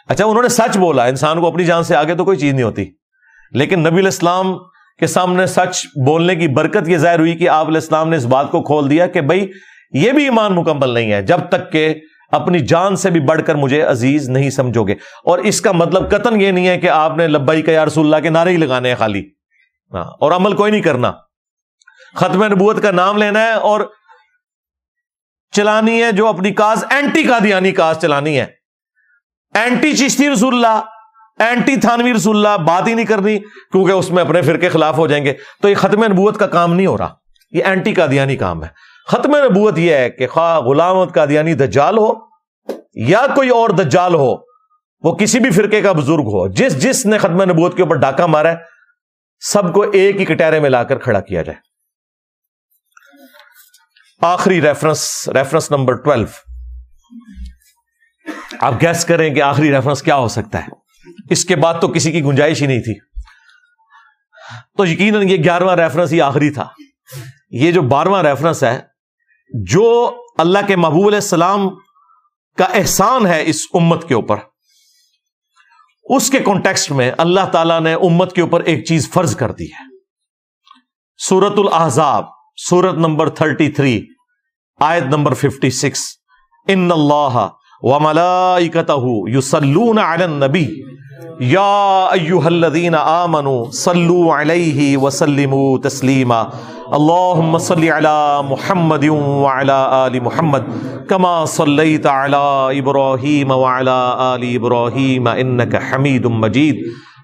اچھا انہوں نے سچ بولا، انسان کو اپنی جان سے آگے تو کوئی چیز نہیں ہوتی، لیکن نبی علیہ السلام کے سامنے سچ بولنے کی برکت یہ ظاہر ہوئی کہ آپ علیہ السلام نے اس بات کو کھول دیا کہ بھائی یہ بھی ایمان مکمل نہیں ہے جب تک کہ اپنی جان سے بھی بڑھ کر مجھے عزیز نہیں سمجھو گے. اور اس کا مطلب قطعاً یہ نہیں ہے کہ آپ نے لبیک یا رسول اللہ کے نعرے ہی لگانے ہیں خالی، اور عمل کوئی نہیں کرنا، ختم نبوت کا نام لینا ہے اور چلانی ہے جو اپنی کاز اینٹی قادیانی کاز چلانی ہے، اینٹی چشتی رسول اللہ، اینٹی تھانوی رسول اللہ، بات ہی نہیں کرنی کیونکہ اس میں اپنے فرقے خلاف ہو جائیں گے. تو یہ ختم نبوت کا کام نہیں ہو رہا، یہ اینٹی قادیانی کام ہے. ختم نبوت یہ ہے کہ خواہ غلام احمد قادیانی دجال ہو یا کوئی اور دجال ہو، وہ کسی بھی فرقے کا بزرگ ہو، جس نے ختم نبوت کے اوپر ڈاکہ مارا ہے سب کو ایک ہی کٹہرے میں لا کر کھڑا کیا جائے. آخری ریفرنس نمبر 12. آپ گیس کریں کہ آخری ریفرنس کیا ہو سکتا ہے، اس کے بعد تو کسی کی گنجائش ہی نہیں تھی. تو یقیناً یہ 11واں ریفرنس ہی آخری تھا. یہ جو 12واں ریفرنس ہے، جو اللہ کے محبوب علیہ السلام کا احسان ہے اس امت کے اوپر، اس کے کانٹیکسٹ میں اللہ تعالیٰ نے امت کے اوپر ایک چیز فرض کر دی ہے. سورۃ الاحزاب، سورت نمبر 33، آیت نمبر 56، ان اللہ وملائکتہ یصلون علی النبی یا ایہا الذین آمنوا صلوا علیہ وسلموا تسلیما اللہم صلی علی محمد وعلی آل محمد کما صلیت علی ابراہیم وعلی آل ابراہیم انکا حمید مجید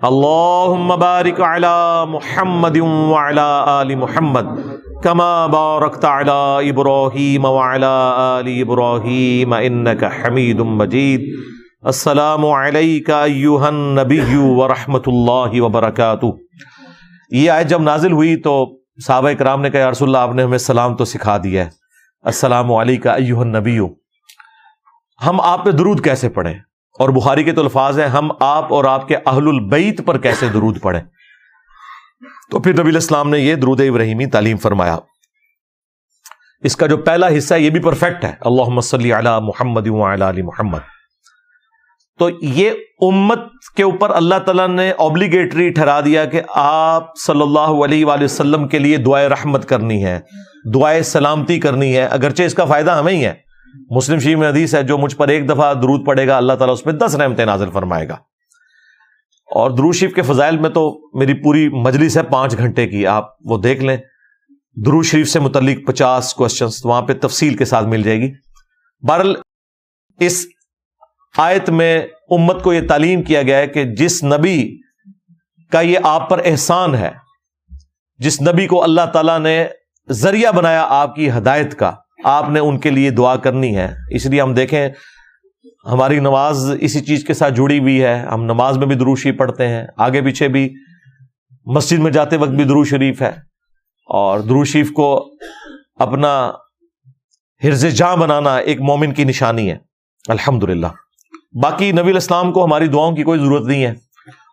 اللہم بارک علی محمد وعلی آل محمد کما بارکت علی ابراہیم وعلی آل ابراہیم انکا حمید مجید. السلام علیکم ایھا النبی ورحمۃ اللہ وبرکاتہ. یہ آیت جب نازل ہوئی تو صحابہ کرام نے کہا یا رسول اللہ آپ نے ہمیں سلام تو سکھا دیا ہے، السلام علیکم ایھا النبی، ہم آپ پہ درود کیسے پڑھیں؟ اور بخاری کے تو الفاظ ہیں ہم آپ اور آپ کے اہل البیت پر کیسے درود پڑھیں؟ تو پھر نبی علیہ السلام نے یہ درود ابراہیمی تعلیم فرمایا. اس کا جو پہلا حصہ ہے یہ بھی پرفیکٹ ہے، اللہم صلی علی محمد وعلی آل محمد. تو یہ امت کے اوپر اللہ تعالیٰ نے اوبلیگیٹری ٹھہرا دیا کہ آپ صلی اللہ علیہ وآلہ وسلم کے لیے دعائے رحمت کرنی ہے، دعائے سلامتی کرنی ہے، اگرچہ اس کا فائدہ ہمیں ہی ہے۔ مسلم شریف میں حدیث ہے، جو مجھ پر ایک دفعہ درود پڑے گا اللہ تعالیٰ اس پہ 10 رحمتیں نازل فرمائے گا۔ اور درود شریف کے فضائل میں تو میری پوری مجلس ہے 5 گھنٹے کی، آپ وہ دیکھ لیں۔ درود شریف سے متعلق 50 کوشچنس وہاں پہ تفصیل کے ساتھ مل جائے گی۔ بہرحال اس آیت میں امت کو یہ تعلیم کیا گیا ہے کہ جس نبی کا یہ آپ پر احسان ہے، جس نبی کو اللہ تعالیٰ نے ذریعہ بنایا آپ کی ہدایت کا، آپ نے ان کے لیے دعا کرنی ہے۔ اس لیے ہم دیکھیں ہماری نماز اسی چیز کے ساتھ جڑی ہوئی ہے، ہم نماز میں بھی درود شریف پڑھتے ہیں، آگے پیچھے بھی، مسجد میں جاتے وقت بھی درود شریف ہے، اور درود شریف کو اپنا حرز جاں بنانا ایک مومن کی نشانی ہے الحمدللہ۔ باقی نبی علیہ السلام کو ہماری دعاؤں کی کوئی ضرورت نہیں ہے۔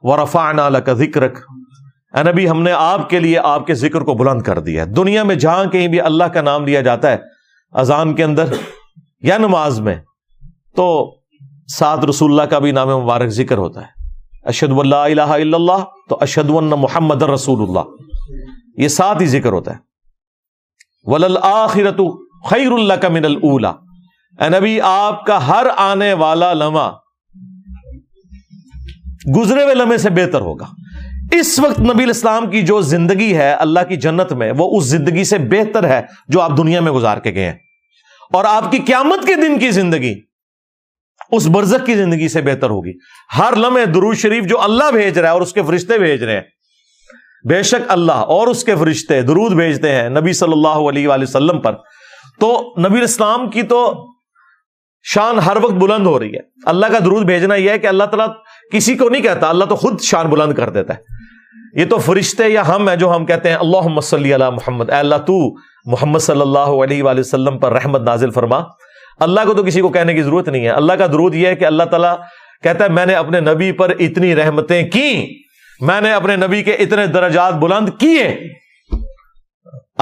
وَرَفَعْنَا لَكَ ذِكْرَكَ، اے نبی ہم نے آپ کے لیے آپ کے ذکر کو بلند کر دیا ہے۔ دنیا میں جہاں کہیں بھی اللہ کا نام لیا جاتا ہے، اذان کے اندر یا نماز میں، تو ساتھ رسول اللہ کا بھی نام مبارک ذکر ہوتا ہے۔ اشہد ان لا الہ الا اللہ تو اشہد ان محمد رسول اللہ، یہ ساتھ ہی ذکر ہوتا ہے۔ وَلَلْآخِرَةُ خَيْرٌ لَكَ مِنَ الْأُولَى، اے نبی آپ کا ہر آنے والا لمحہ گزرے ہوئے لمحے سے بہتر ہوگا۔ اس وقت نبی علیہ السلام کی جو زندگی ہے اللہ کی جنت میں، وہ اس زندگی سے بہتر ہے جو آپ دنیا میں گزار کے گئے ہیں، اور آپ کی قیامت کے دن کی زندگی اس برزخ کی زندگی سے بہتر ہوگی۔ ہر لمحے درود شریف جو اللہ بھیج رہا ہے اور اس کے فرشتے بھیج رہے ہیں، بے شک اللہ اور اس کے فرشتے درود بھیجتے ہیں نبی صلی اللہ علیہ وآلہ وسلم پر، تو نبی علیہ السلام کی تو شان ہر وقت بلند ہو رہی ہے۔ اللہ کا درود بھیجنا یہ ہے کہ اللہ تعالیٰ کسی کو نہیں کہتا، اللہ تو خود شان بلند کر دیتا ہے۔ یہ تو فرشتے یا ہم ہیں جو ہم کہتے ہیں اللہم صلی علی محمد، اے اللہ تو محمد صلی اللہ علیہ وآلہ وسلم پر رحمت نازل فرما۔ اللہ کو تو کسی کو کہنے کی ضرورت نہیں ہے۔ اللہ کا درود یہ ہے کہ اللہ تعالیٰ کہتا ہے میں نے اپنے نبی پر اتنی رحمتیں کیں، میں نے اپنے نبی کے اتنے درجات بلند کیے۔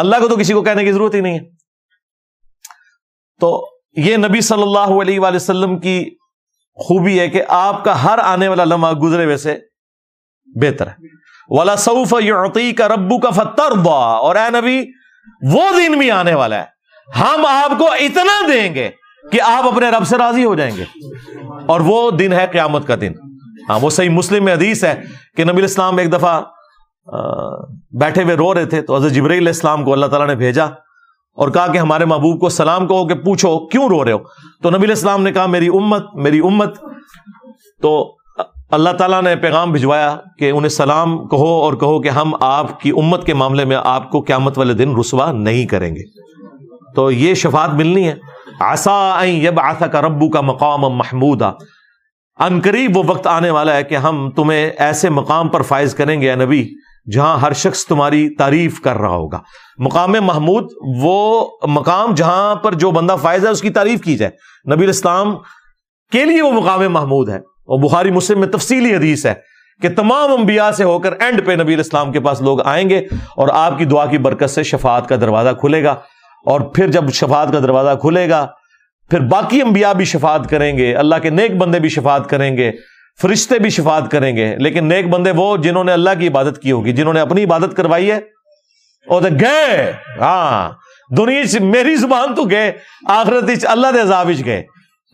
اللہ کو تو کسی کو کہنے کی ضرورت ہی نہیں ہے۔ تو یہ نبی صلی اللہ علیہ وآلہ وسلم کی خوبی ہے کہ آپ کا ہر آنے والا لمحہ گزرے ہوئے سے بہتر ہے۔ وَلَسَوْفَ يُعْطِيكَ رَبُّكَ فَتَرْضَىٰ، اور اے نبی وہ دن بھی آنے والا ہے ہم آپ کو اتنا دیں گے کہ آپ اپنے رب سے راضی ہو جائیں گے، اور وہ دن ہے قیامت کا دن۔ ہاں وہ صحیح مسلم میں حدیث ہے کہ نبی علیہ السلام ایک دفعہ بیٹھے ہوئے رو رہے تھے، تو حضرت جبرائیل علیہ السلام کو اللہ تعالیٰ نے بھیجا اور کہا کہ ہمارے محبوب کو سلام کہو کہ پوچھو کیوں رو رہے ہو، تو نبی علیہ السلام نے کہا میری امت میری امت، تو اللہ تعالیٰ نے پیغام بھجوایا کہ انہیں سلام کہو اور کہو کہ ہم آپ کی امت کے معاملے میں آپ کو قیامت والے دن رسوا نہیں کریں گے، تو یہ شفاعت ملنی ہے۔ عَسَىٰ أَن يَبْعَثَكَ رَبُّكَ مَقَامًا مَحْمُودًا، عنقریب وہ وقت آنے والا ہے کہ ہم تمہیں ایسے مقام پر فائز کریں گے اے نبی جہاں ہر شخص تمہاری تعریف کر رہا ہوگا۔ مقام محمود وہ مقام جہاں پر جو بندہ فائز ہے اس کی تعریف کی جائے، نبی علیہ السلام کے لیے وہ مقام محمود ہے۔ اور بخاری مسلم میں تفصیلی حدیث ہے کہ تمام انبیاء سے ہو کر اینڈ پہ نبی علیہ السلام کے پاس لوگ آئیں گے، اور آپ کی دعا کی برکت سے شفاعت کا دروازہ کھلے گا، اور پھر جب شفاعت کا دروازہ کھلے گا پھر باقی انبیاء بھی شفاعت کریں گے، اللہ کے نیک بندے بھی شفاعت کریں گے، فرشتے بھی شفاعت کریں گے، لیکن نیک بندے وہ جنہوں نے اللہ کی عبادت کی ہوگی، جنہوں نے اپنی عبادت کروائی ہے اور گئے، ہاں دنیا سے میری زبان تو گئے آخرت وچ اللہ دے عذاب وچ گئے،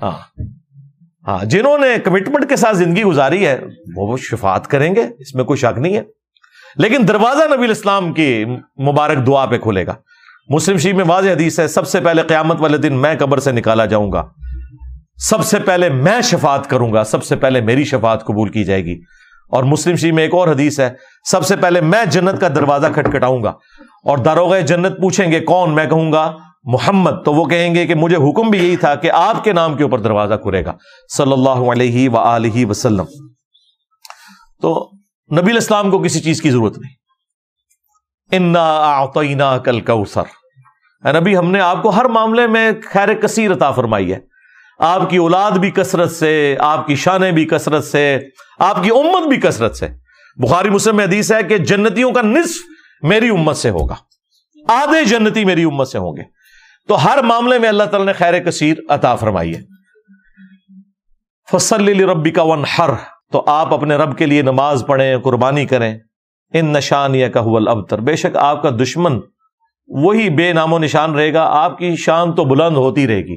ہاں ہاں جنہوں نے کمٹمنٹ کے ساتھ زندگی گزاری ہے وہ شفاعت کریں گے، اس میں کوئی شک نہیں ہے، لیکن دروازہ نبی علیہ السلام کی مبارک دعا پہ کھلے گا۔ مسلم شریف میں واضح حدیث ہے سب سے پہلے قیامت والے دن میں قبر سے نکالا جاؤں گا، سب سے پہلے میں شفاعت کروں گا، سب سے پہلے میری شفاعت قبول کی جائے گی۔ اور مسلم شریف میں ایک اور حدیث ہے سب سے پہلے میں جنت کا دروازہ کھٹکھٹاؤں گا، اور داروغہ جنت پوچھیں گے کون، میں کہوں گا محمد، تو وہ کہیں گے کہ مجھے حکم بھی یہی تھا کہ آپ کے نام کے اوپر دروازہ کھلے گا صلی اللہ علیہ وآلہ وسلم۔ تو نبی علیہ السلام کو کسی چیز کی ضرورت نہیں۔ اِنَّا أَعْطَيْنَاكَ الْكَوْثَرَ، اے نبی ہم نے آپ کو ہر معاملے میں خیر کثیر عطا فرمائی ہے، آپ کی اولاد بھی کثرت سے، آپ کی شانیں بھی کثرت سے، آپ کی امت بھی کثرت سے۔ بخاری مسلم میں حدیث ہے کہ جنتیوں کا نصف میری امت سے ہوگا، آدھے جنتی میری امت سے ہوں گے، تو ہر معاملے میں اللہ تعالیٰ نے خیر کثیر عطا فرمائی ہے۔ فصل لربک وانحر، تو آپ اپنے رب کے لیے نماز پڑھیں، قربانی کریں. ان نشانیک هو الابتر، بے شک آپ کا دشمن وہی بے نام و نشان رہے گا، آپ کی شان تو بلند ہوتی رہے گی.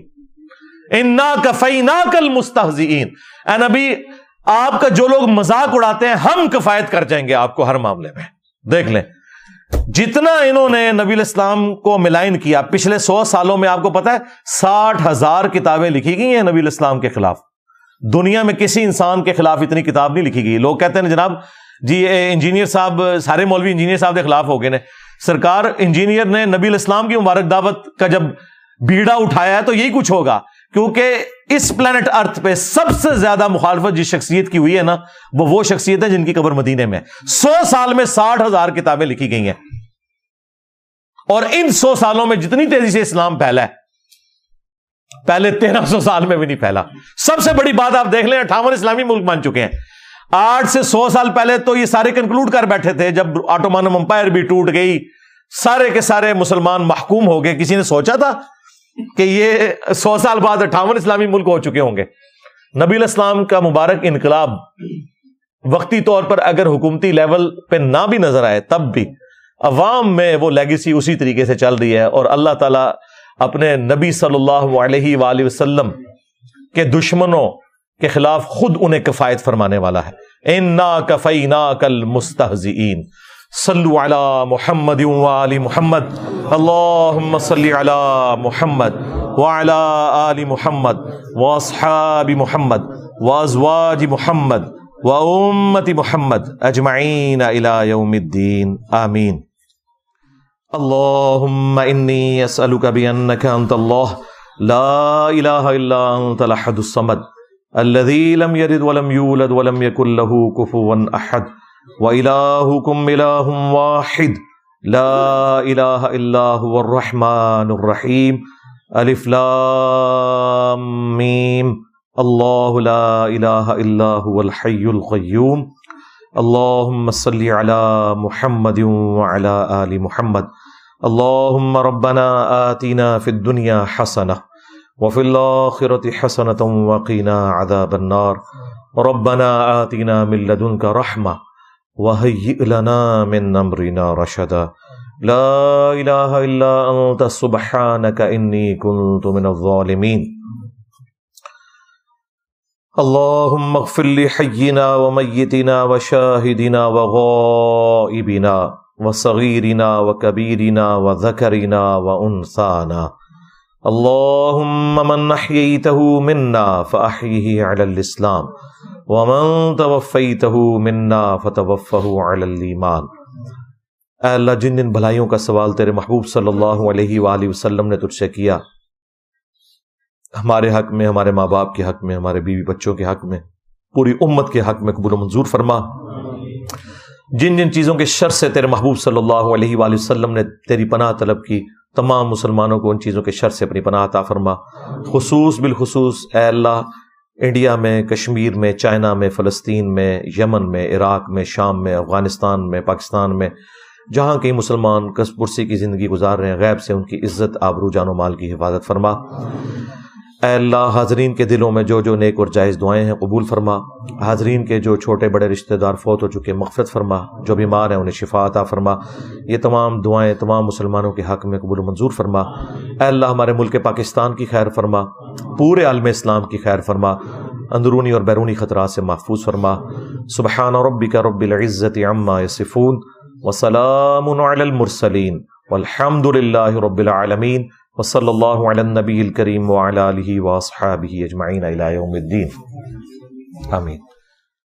انا کفیناک المستہزئین، اے نبی آپ کا جو لوگ مذاق اڑاتے ہیں ہم کفایت کر جائیں گے آپ کو ہر معاملے میں. دیکھ لیں جتنا انہوں نے نبی علیہ السلام کو ملائن کیا پچھلے 100 سالوں میں، آپ کو پتا ہے 60,000 کتابیں لکھی گئی ہیں نبی علیہ السلام کے خلاف. دنیا میں کسی انسان کے خلاف اتنی کتاب نہیں لکھی گئی. لوگ کہتے ہیں جناب جی انجینئر صاحب، سارے مولوی انجینئر صاحب کے خلاف ہو گئے ہیں. سرکار انجینئر نے نبی علیہ السلام کی مبارک دعوت کا جب بیڑا اٹھایا ہے تو یہی کچھ ہوگا، کیونکہ اس پلانٹ ارتھ پہ سب سے زیادہ مخالفت جس شخصیت کی ہوئی ہے نا، وہ شخصیت ہے جن کی قبر مدینے میں. 100 سال میں 60,000 کتابیں لکھی گئی ہیں، اور ان 100 سالوں میں جتنی تیزی سے اسلام پھیلا ہے پہلے 1300 سال میں بھی نہیں پھیلا. سب سے بڑی بات آپ دیکھ لیں 58 اسلامی ملک بن چکے ہیں. 8 سے 100 سال پہلے تو یہ سارے کنکلوڈ کر بیٹھے تھے، جب آٹومان امپائر بھی ٹوٹ گئی، سارے کے سارے مسلمان محکوم ہو گئے. کسی نے سوچا تھا کہ یہ 100 سال بعد 58 اسلامی ملک ہو چکے ہوں گے؟ نبی علیہ السلام کا مبارک انقلاب وقتی طور پر اگر حکومتی لیول پہ نہ بھی نظر آئے، تب بھی عوام میں وہ لیگیسی اسی طریقے سے چل رہی ہے. اور اللہ تعالیٰ اپنے نبی صلی اللہ علیہ وآلہ وسلم کے دشمنوں کے خلاف خود انہیں کفایت فرمانے والا ہے. اِنَّا كَفَيْنَاكَ الْمُسْتَهْزِئِينَ. صلوا علی محمد وآل محمد، اللہم صلی علی محمد وعلی آل محمد واصحاب محمد وازواج محمد وامت محمد اجمعین الى یوم الدین، آمین. اللہم انی اسألک بانک انت اللہ لا الہ الا انت الاحد الصمد الذي لم يلد ولم يولد ولم يكن له كفوا احد، وإلهكم إله واحد لا إله إلا هو الرحمن الرحيم، ألف لام ميم، الله لا إله إلا هو الحي القيوم. اللهم صل على محمد وعلى آل محمد. اللهم ربنا آتنا في الدنيا حسنة وفي الآخرة حسنة وقنا عذاب النار، ربنا آتنا من لدنك رحمة وهيئ لنا من أمرنا رشدا، لا إله إلا أنت سبحانك إني كنت من الظالمين. اللهم اغفر لحينا وميتنا وشاهدنا وغائبنا وصغيرنا وكبيرنا وذكرنا وأنثانا، اللهم من أحييته منا فأحيه على الإسلام، ومن توفيته منا فتوفه على الإيمان. اے اللہ، جن جن بھلائیوں کا سوال تیرے محبوب صلی اللہ علیہ وآلہ وسلم نے تجھ سے کیا، ہمارے حق میں، ہمارے ماں باپ کے حق میں، ہمارے بیوی بچوں کے حق میں، پوری امت کے حق میں قبول و منظور فرما. جن جن چیزوں کے شر سے تیرے محبوب صلی اللہ علیہ وآلہ وسلم نے تیری پناہ طلب کی، تمام مسلمانوں کو ان چیزوں کے شر سے اپنی پناہ عطا فرما. خصوص بالخصوص اے اللہ، انڈیا میں، کشمیر میں، چائنا میں، فلسطین میں، یمن میں، عراق میں، شام میں، افغانستان میں، پاکستان میں، جہاں کئی مسلمان کس پرسی کی زندگی گزار رہے ہیں، غیب سے ان کی عزت، آبرو، جان و مال کی حفاظت فرما. اے اللہ، حاضرین کے دلوں میں جو جو نیک اور جائز دعائیں ہیں قبول فرما. حاضرین کے جو چھوٹے بڑے رشتہ دار فوت ہو چکے مغفرت فرما، جو بیمار ہیں انہیں شفا عطا فرما. یہ تمام دعائیں تمام مسلمانوں کے حق میں قبول و منظور فرما. اے اللہ، ہمارے ملک پاکستان کی خیر فرما، پورے عالم اسلام کی خیر فرما، اندرونی اور بیرونی خطرات سے محفوظ فرما. سبحان ربک رب العزت عما یصفون وسلام علی المرسلین والحمد للہ رب العالمین وصلی اللہ علی النبی الکریم وعلی آلہ واصحابہ اجمعین الی یوم الدین، آمین.